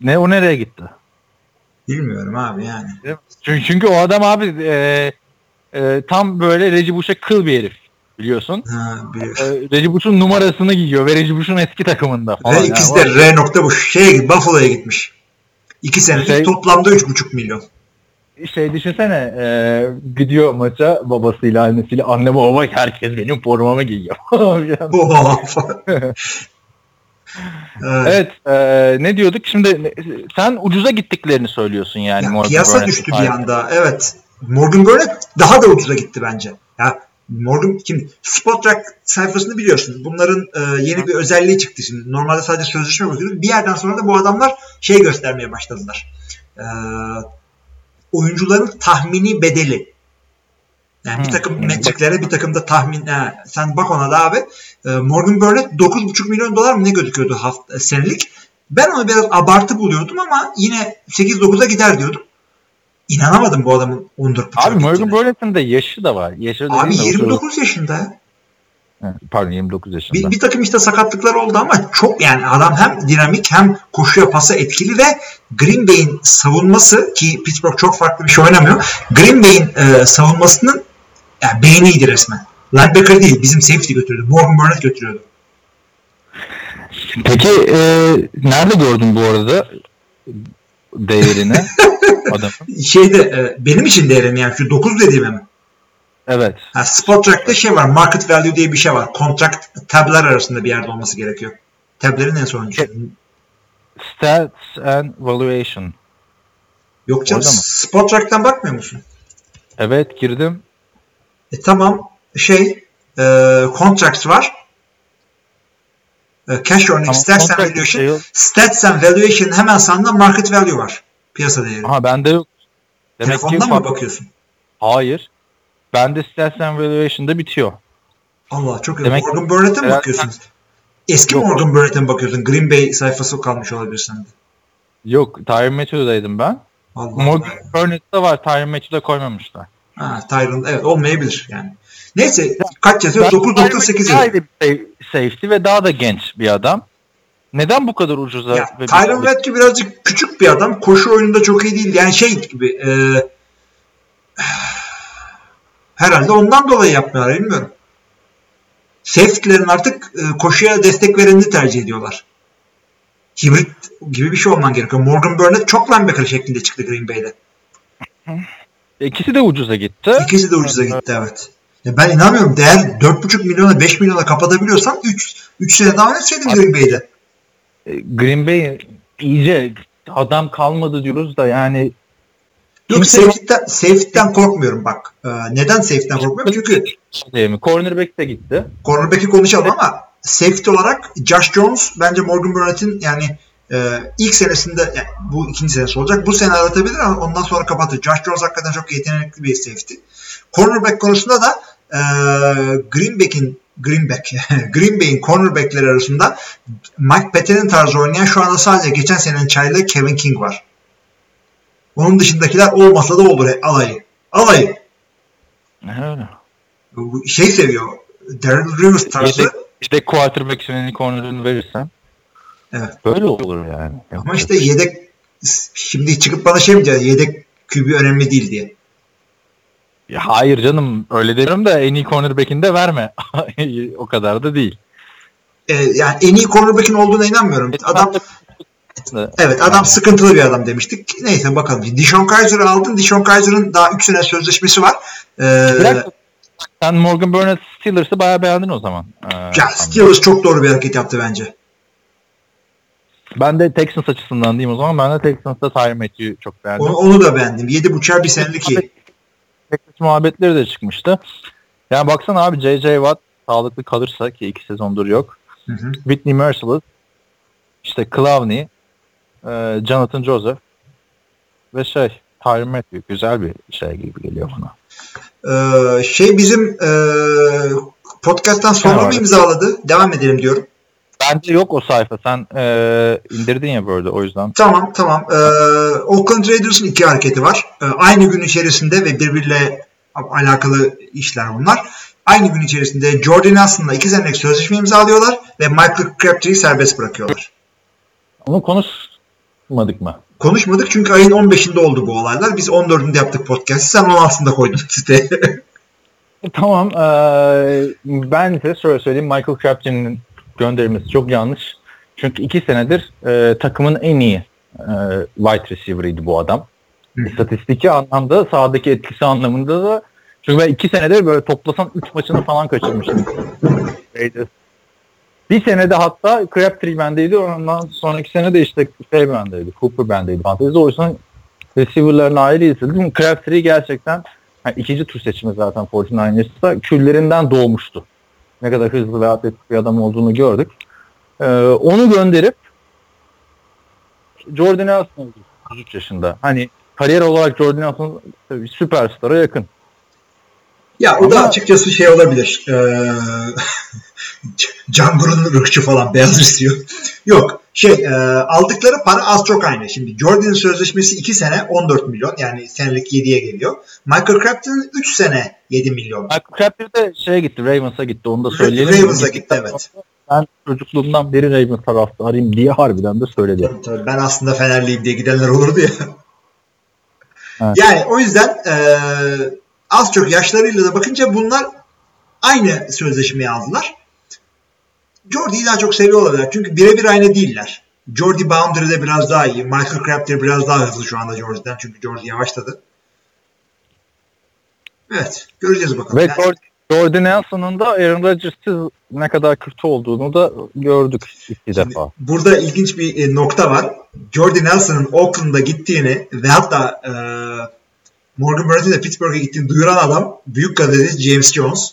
Ne o nereye gitti? Bilmiyorum abi yani. Çünkü, çünkü o adam abi e, e, tam böyle Reggie Bush'a kıl bir herif biliyorsun. Ha, bir... e, Reggie Bush'un numarasını giyiyor ve Reggie Bush'un eski takımında. Falan ve ikisi yani. De R. Bush şey Buffalo'ya gitmiş. İki senelik şey... toplamda üç buçuk milyon. Şey düşünsene e, gidiyor maça babasıyla annesiyle anne baba herkes benim formamı giyiyor. Evet e, ne diyorduk şimdi sen ucuza gittiklerini söylüyorsun yani. Ya, Morgan piyasa Burnett düştü bir anda evet. Morgan Burnett daha da ucuza gitti bence. Ya Morgan şimdi Spotrac sayfasını biliyorsunuz bunların e, yeni bir özelliği çıktı şimdi normalde sadece sözleşme bakıyoruz bir yerden sonra da bu adamlar şey göstermeye başladılar. Eee oyuncuların tahmini bedeli. Yani hmm. bir takım metriklere bir takım da tahmin. He, sen bak ona da abi. Morgan Burnett dokuz buçuk milyon dolar mı ne gözüküyordu hafta, senelik. Ben onu biraz abartı buluyordum ama yine sekiz dokuza gider diyordum. İnanamadım bu adamın on dört buçuk. Abi Morgan Burnett'in de yaşı da var. Yaşı da abi yirmi dokuz yaşında. Pardon yirmi dokuz yaşında. Bir, bir takım işte sakatlıklar oldu ama çok yani adam hem dinamik hem koşuya pasa etkili ve Green Bay'in savunması ki Pittsburgh çok farklı bir şey oynamıyor. Green Bay'in e, savunmasının yani beyniydi resmen. Linebacker değil bizim safety götürüyordu. Morgan Burnett götürüyordu. Peki e, nerede gördün bu arada değerini adamın? Şeyde e, benim için değerini yani şu dokuz dediğime mi? Evet. Ha, Spotrack'ta şey var. Market value diye bir şey var. Contract tabler arasında bir yerde olması gerekiyor. Tablerin en sonuncu. Stats and valuation. Yok canım. Spotrack'tan bakmıyor musun? Evet girdim. E, tamam. Şey e, contracts var. E, cash earning tamam, stats and valuation. Stats and valuation hemen sağında market value var. Piyasa değeri. Aha bende yok. Demek telefondan mı bakıyorsun? Hayır. Bende Stats and Valuation'da bitiyor. Allah çok iyi. Morgan Burnett'e mi bakıyorsunuz? Eski yok. Morgan Burnett'e mi bakıyorsun? Green Bay sayfası kalmış olabilir sende. Yok. Tyrann Mathieu'daydım ben. Allah Morgan Allah. Burnett'te var. Tyrann Mathieu'da koymamışlar. Ha, Tyrann evet olmayabilir yani. Neyse. Ya, kaç yazıyor? dokuz virgül doksan sekiz yıl. Safety ve daha da genç bir adam. Neden bu kadar ucuza? Ya, Tyrann Mathieu birazcık küçük bir adam. Koşu oyununda çok iyi değil. Yani şey gibi... E... Herhalde ondan dolayı yapmıyorlar bilmiyorum. Safety'lerin artık koşuya destek verenini tercih ediyorlar. Hibrit gibi bir şey olman gerekiyor. Morgan Burnett çok linebacker şeklinde çıktı Green Bay'de. İkisi de ucuza gitti. İkisi de ucuza gitti evet. Ya ben inanmıyorum. Değer dört buçuk milyona beş milyona kapatabiliyorsan üç üç sene daha öneseydin Green Bay'de. Green Bay iyice adam kalmadı diyoruz da yani. Yok safety'den, safety'den korkmuyorum bak. Ee, neden safety'den korkmuyorum? Çünkü cornerback de gitti. Cornerback'i konuşalım ama safety olarak Josh Jones bence Morgan Burnett'in yani e, ilk senesinde yani bu ikinci senesi olacak. Bu sene aratabilir ama ondan sonra kapatır. Josh Jones hakikaten çok yetenekli bir safety. Cornerback konusunda da e, Greenback'in Greenback Green Bay'in cornerback'leri arasında Mike Pettine'in tarzı oynayan şu anda sadece geçen senenin çaylı Kevin King var. Onun dışındakiler olmasa da olur alayı. Alayı. Öyle. Şey seviyor. Darryl Rivers tarzı. İşte, işte quarterback senin corner'ını verirsen. Evet. Böyle olur yani. Ama işte yedek şimdi çıkıp bana şey mi diyor? Yedek kübü önemli değil diye. Ya hayır canım. Öyle demiyorum da en iyi cornerback'ini de verme. O kadar da değil. Ee, yani en iyi cornerback'in olduğuna inanmıyorum. Adam evet adam yani. Sıkıntılı bir adam demiştik. Neyse bakalım. Dishon Kaiser'ı aldın. Dishon Kaiser'ın daha üç sene sözleşmesi var. Ee, Bırak, sen Morgan Burnett Steelers'ı bayağı beğendin o zaman. Ee, ya Steelers çok doğru bir hareket yaptı bence. Ben de Texans açısından diyeyim o zaman. Ben de Texans'ta Tyrann Mathieu'yu çok beğendim. Onu, onu da beğendim. yedi buçuk bir senelik iyi. Texas muhabbetleri de çıkmıştı. Yani baksana abi J J Watt sağlıklı kalırsa ki iki sezondur yok. Hı hı. Whitney Merciless İşte Clowney, e, Jonathan Joseph ve şey Tyrann Mathieu güzel bir şey gibi geliyor bana. Ee, şey bizim e, podcast'tan sonra mı imzaladı? Devam edelim diyorum. Bence yok o sayfa. Sen e, indirdin ya böyle o yüzden. Tamam tamam. E, Oakland Raiders'ın iki hareketi var. E, aynı gün içerisinde ve birbiriyle alakalı işler bunlar. Aynı gün içerisinde Jordy Nelson'la iki senelik sözleşme imzalıyorlar ve Michael Crabtree'yi serbest bırakıyorlar. Onu konuşmadık mı? Konuşmadık çünkü ayın on beşinde oldu bu olaylar. Biz on dördünde yaptık podcast'ı. Sen on altısında koydun siteye. Tamam. Ee, ben size şöyle söyleyeyim. Michael Crabtree'nin gönderilmesi çok yanlış. Çünkü iki senedir e, takımın en iyi e, wide receiver'ıydı bu adam. İstatistiki anlamda, sahadaki etkisi anlamında da. Çünkü ben iki senedir böyle toplasan üç maçını falan kaçırmıştım. Bir senede hatta Crabtree bendeydi. Ondan sonraki sene de işte şey bendeydi. Cooper bendeydi. Fantezi. O yüzden receiver'ların ayrı izledim. Crabtree gerçekten yani ikinci tur seçimi zaten kırk dokuzlar'da küllerinden doğmuştu. Ne kadar hızlı ve atletik bir adam olduğunu gördük. Ee, onu gönderip Jordy Nelson otuz üç yaşında. Hani kariyer olarak Jordy Nelson süperstara yakın. Ya o ama da açıkçası şey olabilir. Ee, Can Brown'un ırkçı falan beyaz istiyor. Yok. Şey e, aldıkları para az çok aynı. Şimdi Jordan'ın sözleşmesi iki sene on dört milyon. Yani senelik yediye geliyor. Michael Crabtree'nin üç sene yedi milyon. Michael Crabtree de şeye gitti. Ravens'a gitti. Onu da söyleyelim. Ravens'a gitti evet. Ben çocukluğumdan beri Ravens taraftarıyım diye harbiden de söyledi. Tabii, tabii. Ben aslında Fenerliyim diye gidenler olurdu ya. Evet. Yani o yüzden e, az çok yaşlarıyla da bakınca bunlar aynı sözleşmeyi aldılar. Jordy'yi daha çok seviyorlar. Çünkü birebir aynı değiller. Jordy Boundary'de biraz daha iyi. Michael Crabtree biraz daha hızlı şu anda Jordy'den. Çünkü Jordy yavaşladı. Evet. Göreceğiz bakalım. Ve yani. Jordy Nelson'un da Aaron Rodgers'ın ne kadar kötü olduğunu da gördük iki defa. Burada ilginç bir nokta var. Jordy Nelson'ın Oakland'a gittiğini ve hatta e, Morgan Burnett'in de Pittsburgh'a gittiğini duyuran adam büyük gazeteci James Jones.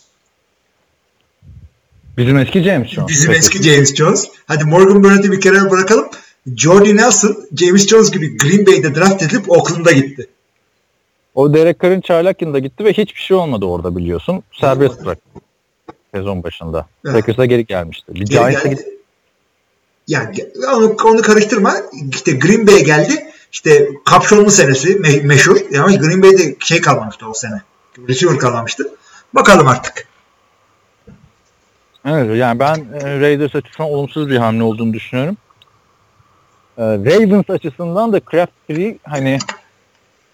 Bizim eski James Jones. Bizim peki. eski James Jones. Hadi Morgan Burnett'i bir kere bırakalım. Jordy Nelson, James Jones gibi Green Bay'de draft edilip Oakland'a gitti. O Derek Carr'ın çaylak yılında gitti ve hiçbir şey olmadı orada biliyorsun. Serbest bıraktı sezon başında. Evet. Packers'a geri gelmişti. Bir Giants'a gitti. Yani onu, onu karıştırma. İşte Green Bay'e geldi. İşte kapşonlu senesi me- meşhur. Yani Green Bay'de şey kalmamıştı o sene. Receiver kalmamıştı. Bakalım artık. Evet, yani ben e, Raiders açısından olumsuz bir hamle olduğunu düşünüyorum. E, Ravens açısından da Crabtree hani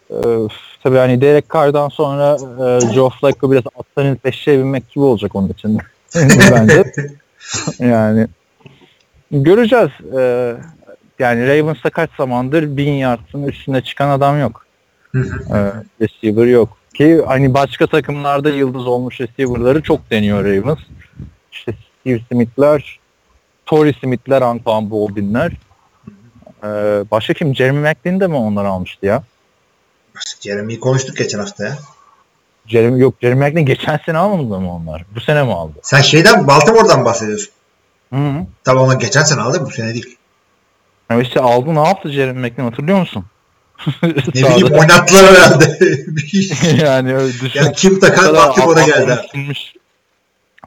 e, tabii hani Derek Carr'dan sonra e, Joe Flacco biraz atların peşine binmek gibi olacak onun için bence. Yani göreceğiz. E, yani Ravens'ta kaç zamandır bin yardın üstüne çıkan adam yok. e, receiver yok ki hani başka takımlarda yıldız olmuş receiver'ları çok deniyor Ravens. İşte Steve Smith'ler, Torrey Smith'ler, Antoine Baldwin'ler. Ee, başka kim? Jeremy McLean de mi onları almıştı ya? Jeremy'yi konuştuk geçen hafta ya. Jeremy, yok Jeremy McLean geçen sene almadı mı onlar? Bu sene mi aldı? Sen şeyden, Baltimore'dan bahsediyorsun. Hı-hı. Tabii onlar geçen sene aldı, bu sene değil. Evet işte aldı, ne yaptı Jeremy McLean hatırlıyor musun? Ne bileyim oynattılar herhalde. Yani öyle düşün. Ya kim takar Baltimore'a geldi.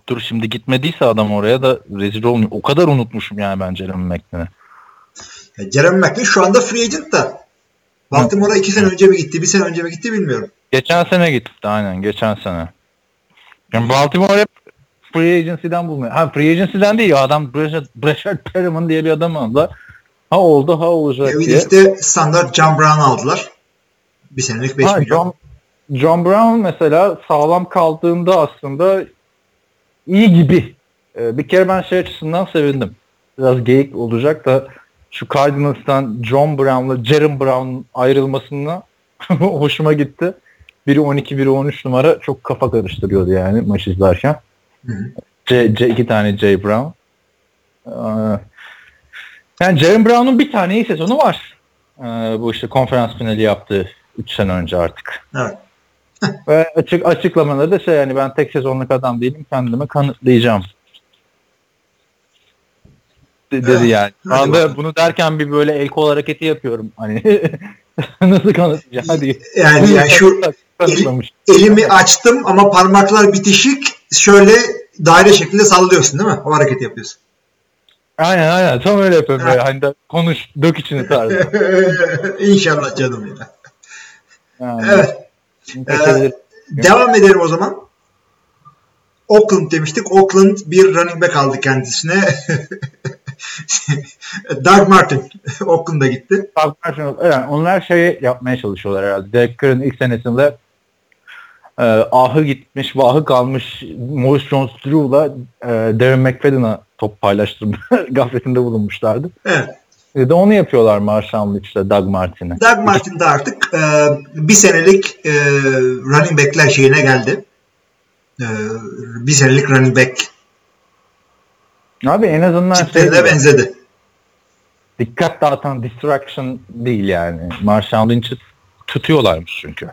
Dur şimdi gitmediyse adam oraya da rezil olmuyor. O kadar unutmuşum yani ben Jeremy McLean'i. Jeremy McLean şu anda free agent da. Baltimore'a iki sene önce mi gitti, bir sene önce mi gitti bilmiyorum. Geçen sene gitti aynen geçen sene. Yani Baltimore hep free agency'den bulmuyor. Ha free agency'den değil ya adam Brashard Perriman diye bir adam aldılar. Ha oldu ha olacak evet, diye. Evet işte standart John Brown aldılar. Bir senelik beş ha, milyon. John, John Brown mesela sağlam kaldığında aslında İyi gibi. Ee, bir kere ben şey açısından sevindim. Biraz geyik olacak da şu Cardinals'tan John Brown'la Jerome Brown'un ayrılmasına hoşuma gitti. Biri on iki, biri on üç numara çok kafa karıştırıyordu yani maç izlerken. C, C, iki tane J. Brown. Ee, yani Jerome Brown'un bir tane iyi sezonu var. Ee, bu işte konferans finali yaptığı üç sene önce artık. Evet. Ve açık açıklamaları da şey yani ben tek sezonluk adam değilim kendime kanıtlayacağım. dedi yani. Ben de bunu derken bir böyle el kol hareketi yapıyorum. Hani nasıl kanıtlayacağım? Hadi. Yani, yani şu el, elimi açtım ama parmaklar bitişik, şöyle daire şeklinde sallıyorsun değil mi? O hareketi yapıyorsun. Aynen aynen. Tam öyle yapıyorum. Böyle. Hani de konuş, dök içini tarzı. İnşallah canım yine. Yani. Evet. Ee, devam edelim o zaman. Oakland demiştik. Oakland bir running back aldı kendisine. Doug Martin Oakland'a gitti. Doug Martin, yani onlar şeyi yapmaya çalışıyorlar herhalde. Derek Carr'ın ilk senesinde e, ahı gitmiş, vahı kalmış Maurice Jones-Drew'la e, Darren McFadden'a top paylaştırma gafletinde bulunmuşlardı. Evet. Bir de onu yapıyorlar Marshawn Lynch'le Doug Martin'e. Doug Martin de artık e, bir senelik e, running back'ler şeyine geldi. E, bir senelik running back. Abi en azından tiplerine şey benzedi. Dikkat dağıtan distraction değil yani. Marshawn Lynch'i tutuyorlarmış çünkü.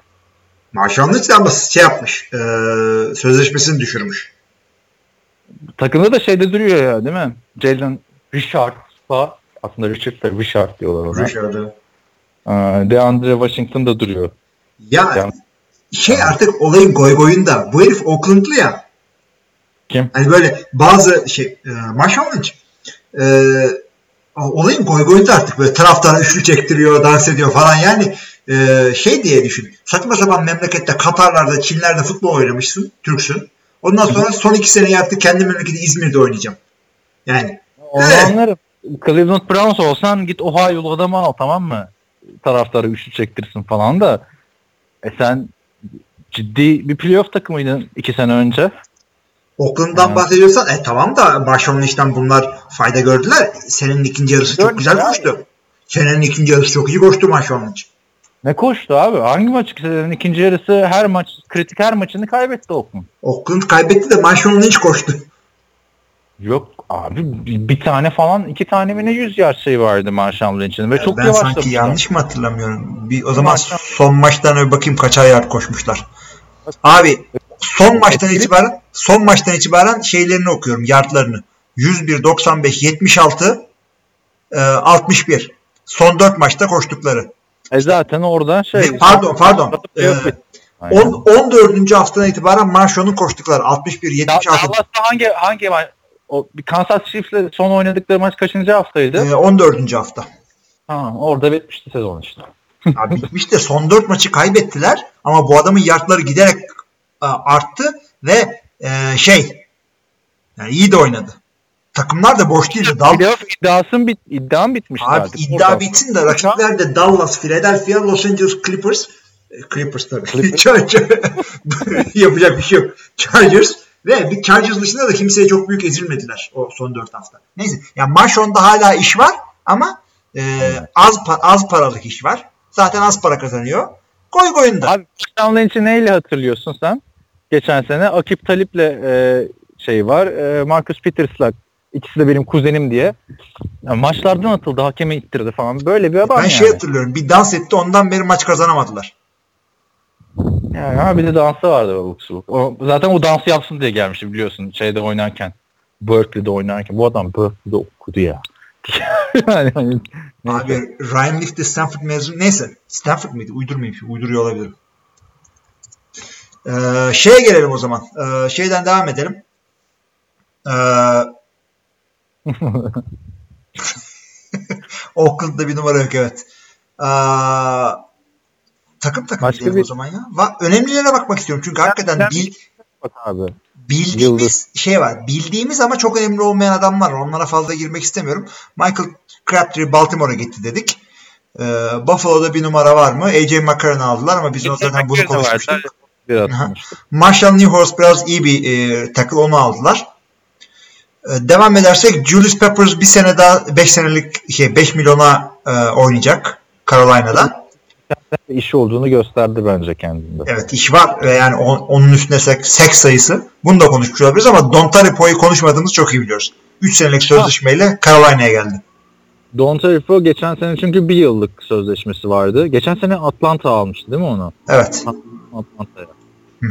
Marshawn Lynch de ama şey yapmış. E, sözleşmesini düşürmüş. Takımda da şeyde duruyor ya değil mi? Jalen Richard'la aslında Richard da Richard diyorlar ona. Richard'ı. DeAndre Washington da duruyor. Ya yani, şey artık olayın goygoyunda. Bu herif Oakland'lı ya. Kim? Hani böyle bazı şey e, Marshawn Lynch. E, olayın goygoyunda artık böyle taraftar üçlü çektiriyor, dans ediyor falan yani e, şey diye düşün. Saçma sapan memlekette Katarlarda, Çinlerde futbol oynamışsın, Türksün. Ondan sonra son iki sene yaptı kendi memleketi İzmir'de oynayacağım. Yani. Olanları. Cleveland Browns olsan git Ohio'lu adamı al, tamam mı? Taraftarı üçlü çektirsin falan da. E sen ciddi bir playoff takımıydın iki sene önce. Oakland'dan yani bahsediyorsan e tamam da Marshawn Lynch'ten bunlar fayda gördüler. Senenin ikinci yarısı çok güzel ya. Koştu. Senenin ikinci yarısı çok iyi koştu Marshawn Lynch. Ne koştu abi? Hangi maç? Senenin ikinci yarısı her maç, kritik her maçını kaybetti Oakland. Oakland kaybetti de Marshawn Lynch koştu. Yok abi bir tane falan iki tane mi ne yüz yard şey vardı Marshawn Lynch'in ve ya çok ben yavaşlamışlar. Ben sanki yanlış mı hatırlamıyorum? Bir, o zaman Marshawn... son maçtan öyle bakayım kaça yard koşmuşlar. Abi son maçtan itibaren son maçtan itibaren şeylerini okuyorum, yardlarını. yüz bir, doksan beş, yetmiş altı, altmış bir. Son dört maçta koştukları. E zaten oradan şey. Ne, pardon pardon. Ee, on dördüncü haftadan itibaren Marshawn'un koştukları altmış bir, yetmiş altı. Allah'tan hangi hangi maç? O bir Kansas Chiefs'le son oynadıkları maç kaçıncı haftaydı? Ee, on dördüncü hafta. Ha, orada bitmişti sezon işte. Ya bitmişti. Son dört maçı kaybettiler ama bu adamın yardları giderek e, arttı ve e, şey yani iyi de oynadı. Takımlar da boş değildi. Dal- İddiasın bit iddiam bitmişti abi, artık. Abi iddia orada bitsin de rakipler de Dallas, Philadelphia, Los Angeles Clippers, Clippers tabii. Chargers yapacak bir şey yok. Chargers ve bir Chargers dışında da kimseye çok büyük ezilmediler o son dört hafta. Neyse. Yani Marshawn'da hala iş var ama e, evet. az pa- az paralık iş var. Zaten az para kazanıyor. Koy koyunda. Abi Marshawn Lynch'i neyle hatırlıyorsun sen? Geçen sene Akip Talip'le e, şey var. E, Marcus Peters'la ikisi de benim kuzenim diye. Yani maçlardan atıldı. Hakeme ittirdi falan. Böyle bir adam ben yani. Şey hatırlıyorum. Bir dans etti. Ondan beri maç kazanamadılar. Yani abi de dansı vardı babuk suluk. O, zaten o dansı yapsın diye gelmişti biliyorsun. Şeyde oynarken. Berkeley'de oynarken. Bu adam Berkeley'de okudu ya. yani, hani, abi Ryan Leaf de Stanford mezunu. Neyse. Stanford mıydı? Uydurmayayım. Uyduruyor olabilirim. Ee, şeye gelelim o zaman. Ee, şeyden devam edelim. Ee, Oakland'da bir numara yok evet. Ee, Takım takım gidelim bir... o zaman ya. Va- Önemlilere bakmak istiyorum. Çünkü hakikaten bil- abi. bildiğimiz Yıldız. şey var. Bildiğimiz ama çok önemli olmayan adam var. Onlara fazla girmek istemiyorum. Michael Crabtree Baltimore'a gitti dedik. Ee, Buffalo'da bir numara var mı? A J McCarron'ı aldılar ama biz zaten bunu konuşmuştuk. Marshall Newhorse biraz iyi bir e, takıl. Onu aldılar. Ee, devam edersek Julius Peppers bir sene daha beş senelik şey beş milyona e, oynayacak Carolina'da. İşi olduğunu gösterdi bence kendinde. Evet iş var ve yani on, onun üstüne seks sayısı. Bunu da konuşmuş olabiliriz ama Dontari Poe'yu konuşmadığımızı çok iyi biliyoruz. üç senelik sözleşmeyle Carolina'ya geldi. Dontari Poe geçen sene çünkü bir yıllık sözleşmesi vardı. Geçen sene Atlanta almıştı değil mi onu? Evet. Atlanta'ya. Hı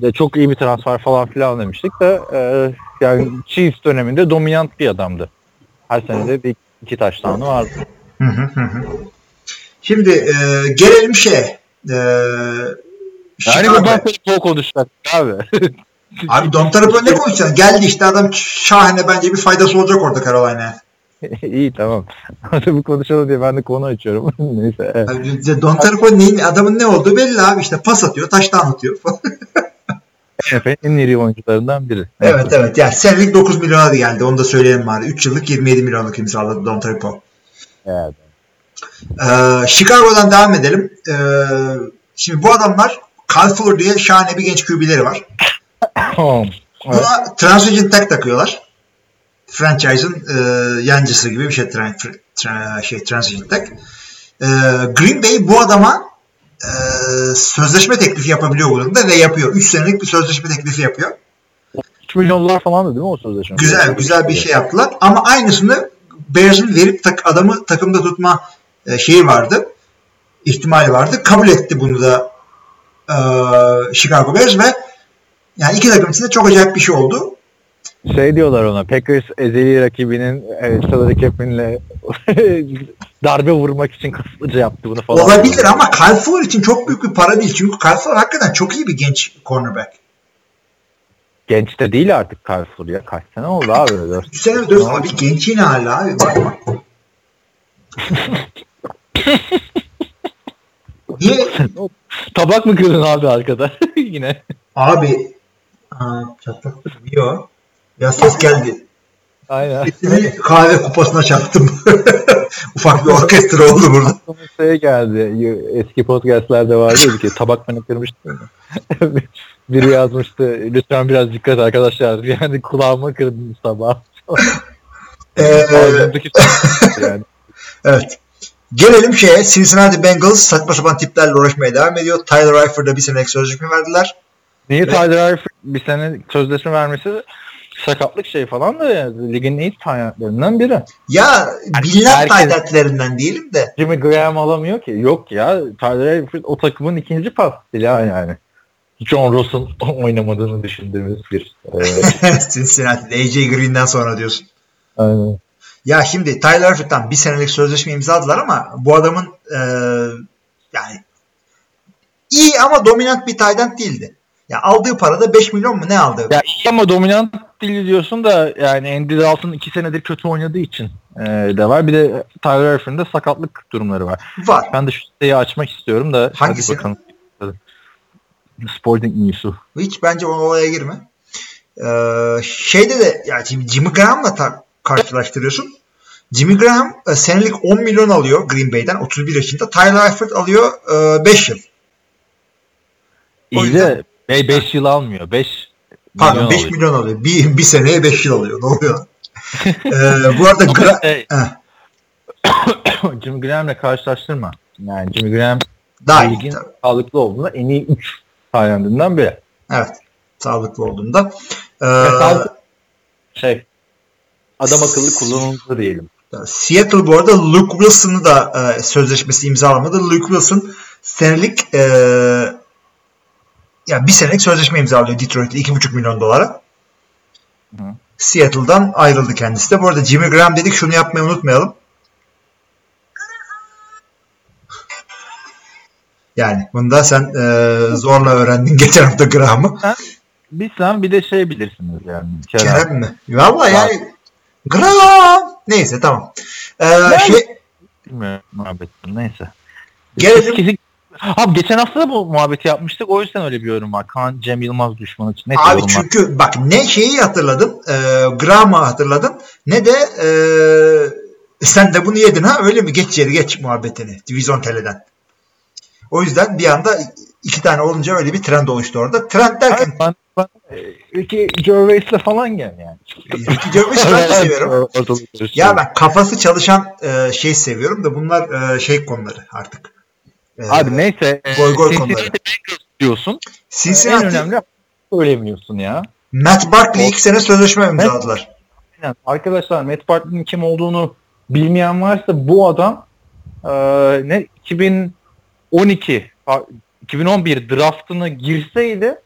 hı. Çok iyi bir transfer falan filan demiştik de yani Chiefs döneminde dominant bir adamdı. her sene de bir iki taştanı vardı. Hı hı hı. Şimdi e, gelelim şeye. E, yani bundan sonra konuşacak abi. Abi Dontari Poe ne konuşacaksın? Geldi işte adam şahane, bence bir faydası olacak orada Carolina'ya. İyi tamam. Bu konuşalım diye ben de konu açıyorum. Neyse. Evet. Dontari Poe'nin adamın ne olduğu belli abi, işte pas atıyor, taştan atıyor. Efendim en iyi oyuncularından biri. Evet evet. evet. Yani senelik dokuz milyona da geldi. Onu da söyleyelim bari. üç yıllık yirmi yedi milyonluk imzaladı Dontari Poe. Evet. Ee, Chicago'dan devam edelim. Ee, şimdi bu adamlar Kyle Fuller diye şahane bir genç Q B'leri var. Buna evet. Transition tag takıyorlar. Franchise'ın e, yancısı gibi bir şey, tra- tra- şey Transition tag. Ee, Green Bay bu adama e, sözleşme teklifi yapabiliyor bunun ve yapıyor. üç senelik bir sözleşme teklifi yapıyor. üç milyon dolar falan da değil mi o sözleşme? Güzel güzel bir şey yaptılar ama aynısını Bears'ın verip tak, adamı takımda tutma e, şeyi vardı. İhtimali vardı. Kabul etti bunu da e, Chicago Bears ve yani iki takım içinde çok acayip bir şey oldu. Şey diyorlar ona, Packers ezeli rakibinin e, salary cap'inle darbe vurmak için kasıtlıca yaptı bunu falan. Olabilir ama Kyle Fuller için çok büyük bir para değil. Çünkü Kyle Fuller hakikaten çok iyi bir genç cornerback. Genç de değil artık Kyle Fuller ya. Kaç sene oldu abi? dört sene dört abi. Genç yine hala abi. Bak bak. Niye? Tabak mı kırdın abi arkada? Yine. Abi. Aa, çatlak duruyor. Ya ses geldi. Aynen. Sesini kahve kupasına çarptım. Ufak bir orkestra oldu burada. Aklıma şey geldi. Eski podcast'lerde vardı ki tabak beni kırmıştı. Biri yazmıştı. Lütfen biraz dikkat arkadaşlar. Yani kulağıma kırdım sabah. ee, yani. Evet. Gelelim şeye. Cincinnati Bengals saçma sapan tiplerle uğraşmaya devam ediyor. Tyler Eiffert'a bir senelik sözleşme verdiler. Niye evet. Tyler Eifert bir sene sözleşme vermesi? Sakatlık şey falan da yani, ligin ilk tight biri. Ya billah tight diyelim de. Jimmy Graham alamıyor ki. Yok ya. Tyler Eifert o takımın ikinci pas silahı yani. John Ross'un oynamadığını düşündüğümüz bir. Evet. Cincinnati'de A J Green'den sonra diyorsun. Aynen. Ya şimdi Tyler Eifert'tan bir senelik sözleşme imzaladılar ama bu adamın e, yani iyi ama dominant bir tight end değildi. Ya aldığı parada beş milyon mu ne aldı? Ya iyi ama dominant değil diyorsun da yani Andy Dalton iki senedir kötü oynadığı için e, de var. Bir de Tyler Eiffert'in de sakatlık durumları var. Var. Ben de şu siteyi açmak istiyorum da. Hangisi? Hadi bakalım. Sporting News'u. Hiç bence o olaya girme. Ee, şeyde de yani Jimmy Graham'la ta- karşılaştırıyorsun. Jimmy Graham e, senelik on milyon alıyor Green Bay'den otuz bir yaşında. Tyler Eifert alıyor e, beş yıl. O İyi de beş yıl almıyor. beş Pardon beş milyon alıyor. Bir, bir seneye beş yıl alıyor. Ne oluyor? ee, bu arada Gra- şey, Jimmy Graham'la karşılaştırma. Yani Jimmy Graham daha ilgin sağlıklı olduğunda en iyi üç tanemdinden biri. Evet. Sağlıklı olduğunda. Ee, şey adam akıllı kullanıldı diyelim. Seattle bu arada Luke Wilson'ı da e, sözleşmesi imzalamadı. Luke Wilson senelik e, ya bir senelik sözleşme imzalıyor Detroit'le iki buçuk milyon dolara. Hı. Seattle'dan ayrıldı kendisi de. Bu arada Jimmy Graham dedik, şunu yapmayı unutmayalım. Yani bunda sen e, zorla öğrendin geçen hafta Graham'ı. Biz sen bir de şey bilirsiniz yani. Kerem, Kerem mi? Valla yani Graham. Neyse tamam. Ee, ben şey... Bilmiyorum muhabbetim neyse. Gelelim. Kesin... Abi geçen hafta da bu muhabbeti yapmıştık. O yüzden öyle bir yorum var. Kaan Cem Yılmaz düşmanı için. Neyse, abi çünkü var. Bak ne şeyi hatırladım. E, Graham'ı hatırladım. Ne de e, sen de bunu yedin ha öyle mi? Geç yeri geç muhabbetini. Divizyon Tele'den. O yüzden bir anda iki tane olunca öyle bir trend oluştu orada. Trend derken... Ben, ben Ricky Gervais'le falan gel yani. Ricky Gervais'i ben de seviyorum. Ya ben kafası çalışan e, şey seviyorum da bunlar e, şey konuları artık. E, Abi neyse. Goy goy konuları. Diyorsun. Cincinnati. En önemli söylemiyorsun ya. Matt Barkley ilk sene sözleşme imzaladılar. Yani arkadaşlar Matt Barkley'nin kim olduğunu bilmeyen varsa bu adam e, ne iki bin on iki iki bin on bir draftına girseydi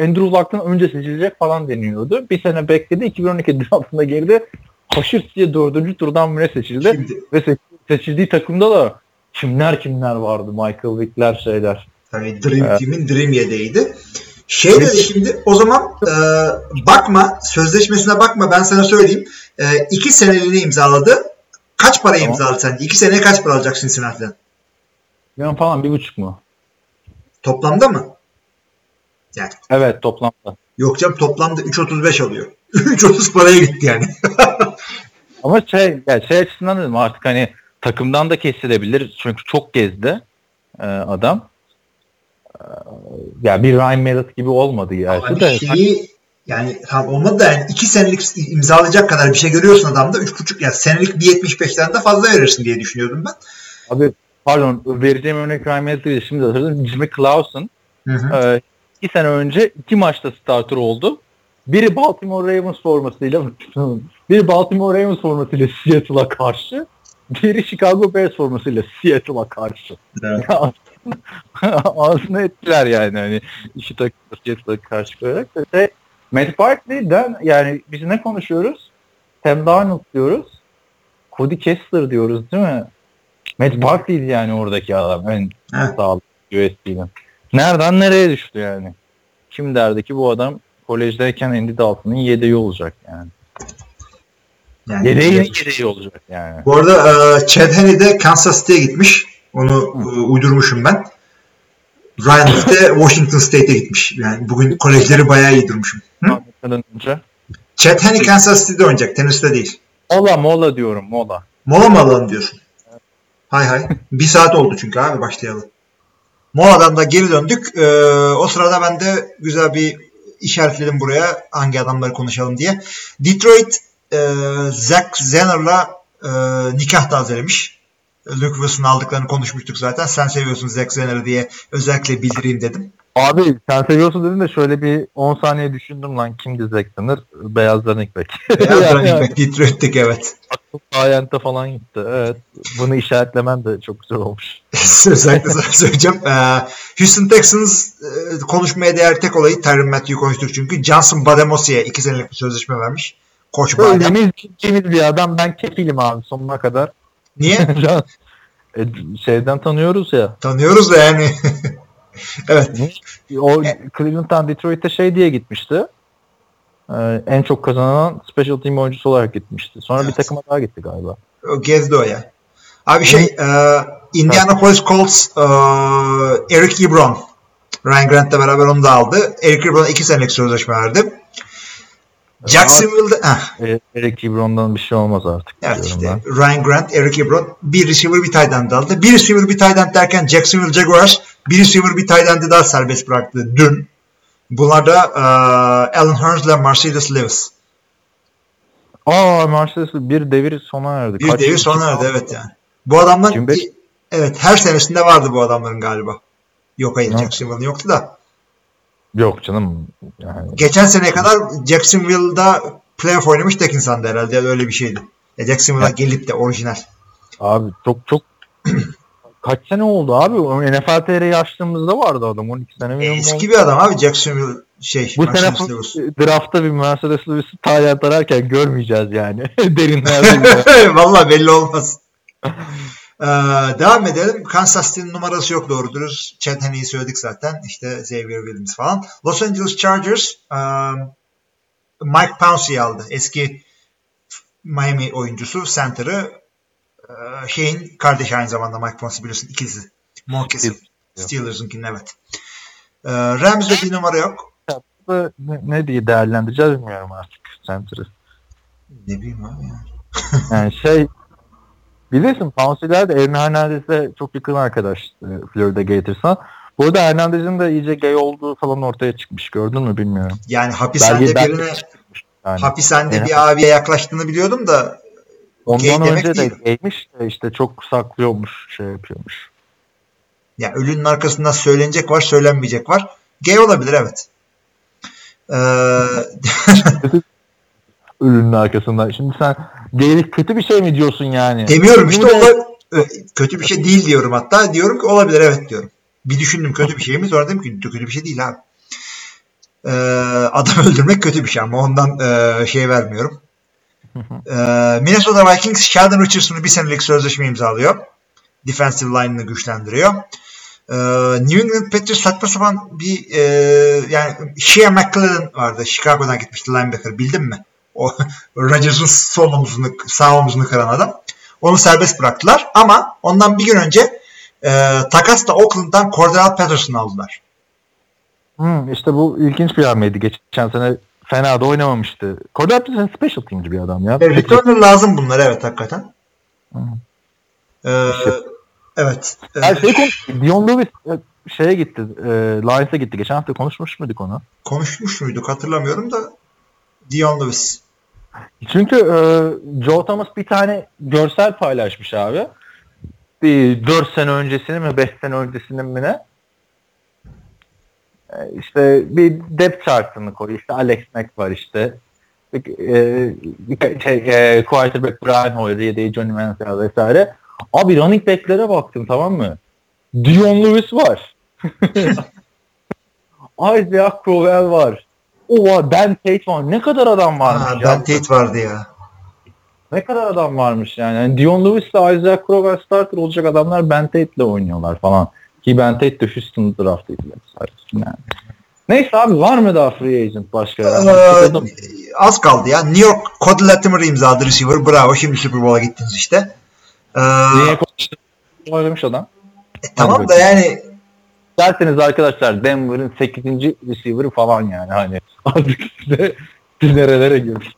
Andrew Luck'tan önce seçilecek falan deniyordu. Bir sene bekledi. iki bin on iki draftına girdi. haşır diye dördüncü turdan bire seçildi. Şimdi, ve seç, seçildiği takımda da kimler kimler vardı, Michael Vick'ler şeyler. Hani Dream ee, Team'in Dream yedeğiydi. Şey dedi şimdi o zaman e, bakma sözleşmesine bakma ben sana söyleyeyim. E, iki seneliğine imzaladı. Kaç parayı tamam. imzaladı sence? İki seneye kaç para alacaksın Cincinnati'den? Yani falan bir buçuk mu? Toplamda mı? Yani. Evet toplamda. Yok canım toplamda üç otuz beş alıyor. üç otuz paraya gitti yani. Ama şey, yani şey açısından dedim artık hani takımdan da kesilebilir. Çünkü çok gezdi e, adam. Ya bir Ryan Merritt gibi olmadı gerçi de. Şeyi, yani tam olmadı da yani iki senelik imzalayacak kadar bir şey görüyorsun adamda. Üç buçuk yani senelik bir yetmiş beşten de fazla verirsin diye düşünüyordum ben. Abi pardon vereceğim örnek Ryan Merritt'i şimdi hatırladım. Jimmy Clausen e, iki sene önce iki maçta starter oldu. Biri Baltimore Ravens formasıyla biri Baltimore Ravens formasıyla Seattle'a karşı. Biri Chicago Bears formasıyla Seattle'a karşı. Evet. Ağzını ettiler yani hani işi takımda karşı koyarak da şey, Matt Barkley'den yani biz ne konuşuyoruz? Sam Darnold diyoruz. Cody Kessler diyoruz değil mi? Matt Barkley'di yani oradaki adam. En sağlıklı U S C'den. Nereden nereye düştü yani? Kim derdi ki bu adam kolejdeyken Andy Dalton'ın yedeği olacak yani. yani yedeği yedeği olacak yani. Bu arada uh, Chad Henne de Kansas City'ye gitmiş. Onu uydurmuşum ben. Ryan Leaf de Washington State'e gitmiş. Yani bugün kolejleri bayağı iyi durmuşum. Chad Henne Kansas City'de oynayacak. Tennessee'de değil. Mola mola diyorum mola. Mola mı alalım diyorsun? Evet. Hay hay. Bir saat oldu çünkü abi başlayalım. Mola'dan da geri döndük. Ee, o sırada ben de güzel bir işaretledim buraya. Hangi adamları konuşalım diye. Detroit e, Zach Zenner'la e, nikah tazelemiş. Luke Wilson'ın aldıklarını konuşmuştuk zaten. Sen seviyorsun Zach Zenner'ı diye özellikle bildireyim dedim. Abi sen seviyorsun dedim de şöyle bir on saniye düşündüm lan kimdi Zach Zenner? Beyaz running back. Beyaz yani, running back. Detroit'tik evet. Aklı sayende falan gitti. Evet. Bunu işaretlemen de çok güzel olmuş. Özellikle sana söyleyeceğim. Houston Texans konuşmaya değer tek olayı Tyrann Mathieu konuştuk çünkü. Johnson Bademosi'ye iki senelik bir sözleşme vermiş. Koç Badem. Öylemiz bir adam. Ben kefilim abi sonuna kadar. Niye? e, şeyden tanıyoruz ya. Tanıyoruz da yani. Evet. O Cleveland'dan Detroit'e şey diye gitmişti. Ee, en çok kazanan special team oyuncusu olarak gitmişti. Sonra evet. Bir takıma daha gitti galiba. O gezdi o ya. Abi şey e, Indianapolis Colts e, Eric Ebron. Ryan Grant'la beraber onu da aldı. Eric Ebron'a iki senelik sözleşme verdi. Jacksonville'de ah. Eric Ebron'dan bir şey olmaz artık. Evet işte. Ben. Ryan Grant, Eric Ebron bir receiver bir tight end aldı. Bir receiver bir tight end derken Jacksonville Jaguars bir receiver bir tight end'i daha serbest bıraktı dün. Bunlar da uh, Alan Hearns ile Mercedes Lewis. Aa Mercedes bir devir sona erdi. Bir Kaç devir sona erdi evet yani. Bu adamlar iki bin beş evet her senesinde vardı bu adamların galiba. Yok hayır no. Jacksonville'ın yoktu da. Yok canım. Yani. Geçen seneye kadar Jacksonville'da playoff oynamış tek insandı herhalde. Yani öyle bir şeydi. Jacksonville'a gelip de orijinal. Abi çok çok kaç sene oldu abi? N F L T R'yi açtığımızda vardı adam. on iki sene mi? Eski bir adam abi Jacksonville şey. Bu sene draftta bir Mercedes Lewis'i tayyat ararken görmeyeceğiz yani. Derinlerde. Valla belli olmaz. Ee, devam edelim. Kansas City'nin numarası yok doğru dürüst. Chad Henne'yi söyledik zaten. İşte Xavier Williams falan. Los Angeles Chargers um, Mike Pouncey'i aldı. Eski Miami oyuncusu. Center'ı uh, şeyin kardeşi aynı zamanda Mike Pouncey biliyorsun. İkisi. Monkeys'in. Steelers'ınkinin evet. Ee, Rams'de bir numara yok. Ne, ne diye değerlendireceğiz bilmiyorum artık Center'ı. Ne bileyim abi ya. Yani şey bilirsin Pouncey'ler de Aaron Hernandez'le çok yakın arkadaş Florida Gators'a. Bu arada Hernandez'in de iyice gay olduğu falan ortaya çıkmış. Gördün mü bilmiyorum. Yani hapishanede belki, birine yani. Hapishanede yani. Bir abiye yaklaştığını biliyordum da ondan önce de gaymiş işte çok saklıyormuş şey yapıyormuş. Ya yani ölünün arkasından söylenecek var söylenmeyecek var. Gay olabilir evet. Eee ölünün arkasından. Şimdi sen gaylik kötü bir şey mi diyorsun yani? Demiyorum işte ola, kötü bir şey değil diyorum hatta. Diyorum ki olabilir evet diyorum. Bir düşündüm kötü bir şey mi? Sonra dedim ki kötü bir şey değil abi. Ee, adam öldürmek kötü bir şey ama ondan e, şey vermiyorum. ee, Minnesota Vikings Sheldon Richardson'u bir senelik sözleşme imzalıyor. Defensive line'ını güçlendiriyor. Ee, New England Patriots saçma sapan bir e, yani Shea McClellan vardı. Chicago'dan gitmişti linebacker. Bildin mi? O Rodgers'ın sol omuzunu, sağ omuzunu kıran adam. Onu serbest bıraktılar ama ondan bir gün önce e, takasla Oakland'dan Cordell Patterson'ı aldılar. Hmm, işte bu ilginç bir hamleydi. Geçen sene fena da oynamamıştı. Cordell Patterson special teamci bir adam ya. Evet, returner lazım bunlar, evet, hakikaten. Hmm. Ee, işte. Evet. Her şey konuştuk. Dion Lewis şeye gitti. E, Lions'a gitti. Geçen hafta konuşmuş muyduk onu? Konuşmuş muyduk hatırlamıyorum da Dion Lewis. Çünkü e, Joe Thomas bir tane görsel paylaşmış abi. Bir dört sene öncesini mi beş sene öncesini mi ne? E, işte bir depth chart'ını koyuyor. İşte Alex Mack var işte. Bir, e, bir, şey, e, quarterback Brian Hoyer, yedeği Johnny Manziel vesaire. Abi running back'lere baktım, tamam mı? Dion Lewis var. Isaiah Crowell var. Oha, Ben Tate var. Ne kadar adam varmış ha, ya. Ben Tate vardı ya. Ne kadar adam varmış yani. yani Dion Lewis ile Isaiah Crowell starter olacak adamlar Ben Tate ile oynuyorlar falan. Ki Ben Tate de Houston draft edildi. Yani. Neyse abi, var mı daha free agent başka? Ee, az kaldı ya. New York Cody Latimer imzadı receiver. Bravo, şimdi Super Bowl'a gittiniz işte. Niye konuştum? Oynamış adam. E, tamam Denver. Da yani derseniz arkadaşlar Denver'ın sekizinci receiver'ı falan yani. Hani artık size nerelere girmiş.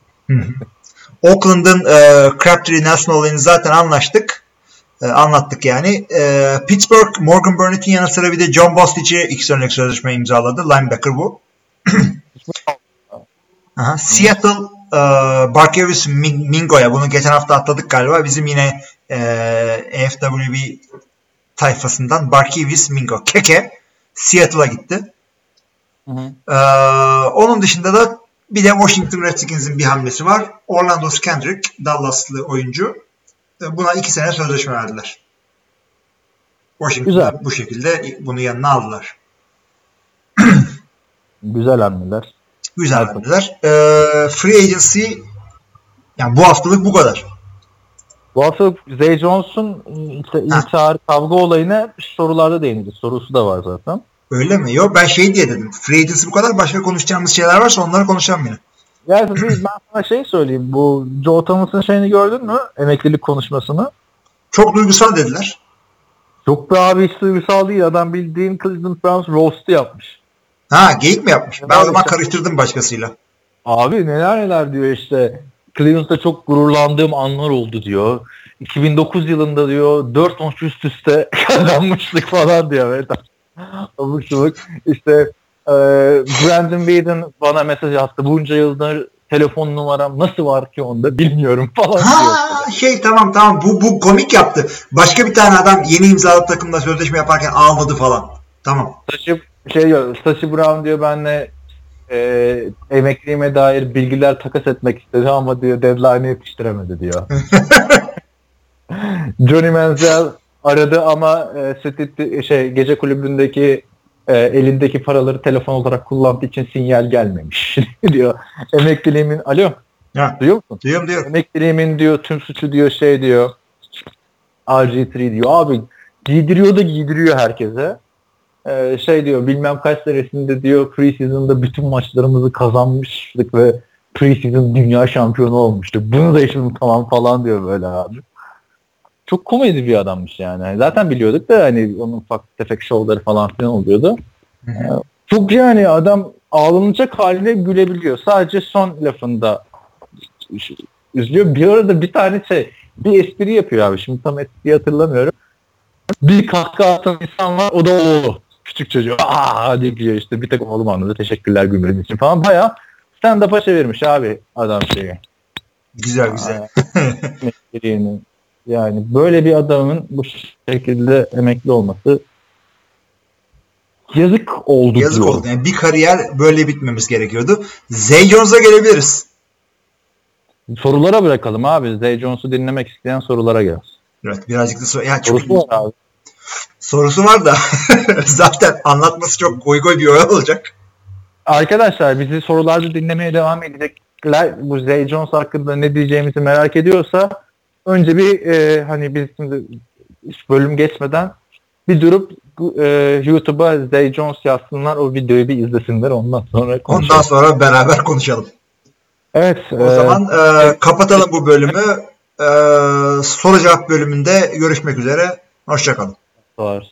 Oakland'ın e, Crabtree, Nelson olayını zaten anlaştık. E, anlattık yani. E, Pittsburgh, Morgan Burnett'in yanı sıra bir de John Bostic'e iki senelik sözleşme imzaladı. Linebacker bu. Aha, Seattle e, Barkevius Mingo'ya, bunu geçen hafta atladık galiba. Bizim yine Ee, F W B tayfasından Barkevius Mingo Keke Seattle'a gitti. Hı hı. Ee, onun dışında da bir de Washington Redskins'in bir hamlesi var. Orlando Scandrick, Dallaslı oyuncu. Buna iki sene sözleşme verdiler. Washington'da güzel. Bu şekilde bunu yanına aldılar. Güzel hamleler. Güzel hamleler. Ee, free agency yani bu haftalık bu kadar. Bu hafta Zay Jones'un intihar kavga olayına sorularda değinildi. Sorusu da var zaten. Öyle mi? Yok, ben şey diye dedim. Free agency bu kadar. Başka konuşacağımız şeyler varsa onları konuşalım yine. Yani ben sana şey söyleyeyim. Bu Joe Thomas'ın şeyini gördün mü? Emeklilik konuşmasını. Çok duygusal dediler. Çok be abi, hiç duygusal değil. Adam bildiğin Cleveland Browns roast'u yapmış. Ha, geyik mi yapmış? Ben o zaman karıştırdım başkasıyla. Abi neler neler diyor işte. Cleveland'da çok gururlandığım anlar oldu diyor. iki bin dokuz yılında diyor dört maç üst üste kazanmıştık falan diyor. Abuk sabuk. İşte e, Brandon Whedon bana mesaj attı. Bunca yıldır telefon numaram nasıl var ki onda bilmiyorum falan diyor. Ha, şey tamam tamam bu bu komik yaptı. Başka bir tane adam yeni imzalı takımla sözleşme yaparken ağladı falan. Tamam. Saçı şey diyor. Saçı Brown diyor benle Ee, emekliğime dair bilgiler takas etmek istedi ama diyor deadline'ı yetiştiremedi diyor. Johnny Manziel aradı ama e, stüdyo, şey gece kulübündeki e, elindeki paraları telefon olarak kullandığı için sinyal gelmemiş diyor. Emekliliğimin alo. Ya, duyuyor musun? Duyuyorum diyor. Emekliliğimin diyor tüm suçu diyor şey diyor. R G üç diyor. Abi giydiriyor da giydiriyor herkese. Ee, şey diyor bilmem kaç serisinde diyor preseason'da bütün maçlarımızı kazanmıştık ve preseason dünya şampiyonu olmuştuk. Bunu da işim tamam falan diyor böyle abi. Çok komedi bir adammış yani. Zaten biliyorduk da hani onun ufak tefek şovları falan filan oluyordu. Ee, çok yani adam ağlanacak haline gülebiliyor. Sadece son lafında üzülüyor. Bir arada bir tane şey bir espri yapıyor abi. Şimdi tam espriyi hatırlamıyorum. Bir kahkaha atan insan var, o da oğlu. Küçük çocuğu aaa diye gülüyor işte, bir tek oğlum anladı teşekkürler gümrüğün için falan, bayağı stand-up'a çevirmiş abi adam şeyi. Güzel güzel. Yani böyle bir adamın bu şekilde emekli olması yazık oldu. Yazık diyor. Oldu yani, bir kariyer böyle bitmemiz gerekiyordu. Zay Jones'a gelebiliriz. Sorulara bırakalım abi, Zay Jones'u dinlemek isteyen sorulara gelsin. Evet, birazcık da sor- ya çok sorusu var abi. Sorusu var da zaten anlatması çok goy goy bir olay olacak. Arkadaşlar bizi sorularda dinlemeye devam edecek bu Zay Jones hakkında ne diyeceğimizi merak ediyorsa önce bir e, hani biz şimdi hiç bölüm geçmeden bir durup e, YouTube'a Zay Jones yazsınlar, o videoyu bir izlesinler, ondan sonra konuşalım. Ondan sonra beraber konuşalım. Evet. O e, zaman e, kapatalım bu bölümü. E, soru cevap bölümünde görüşmek üzere. Hoşça kalın. Doğru.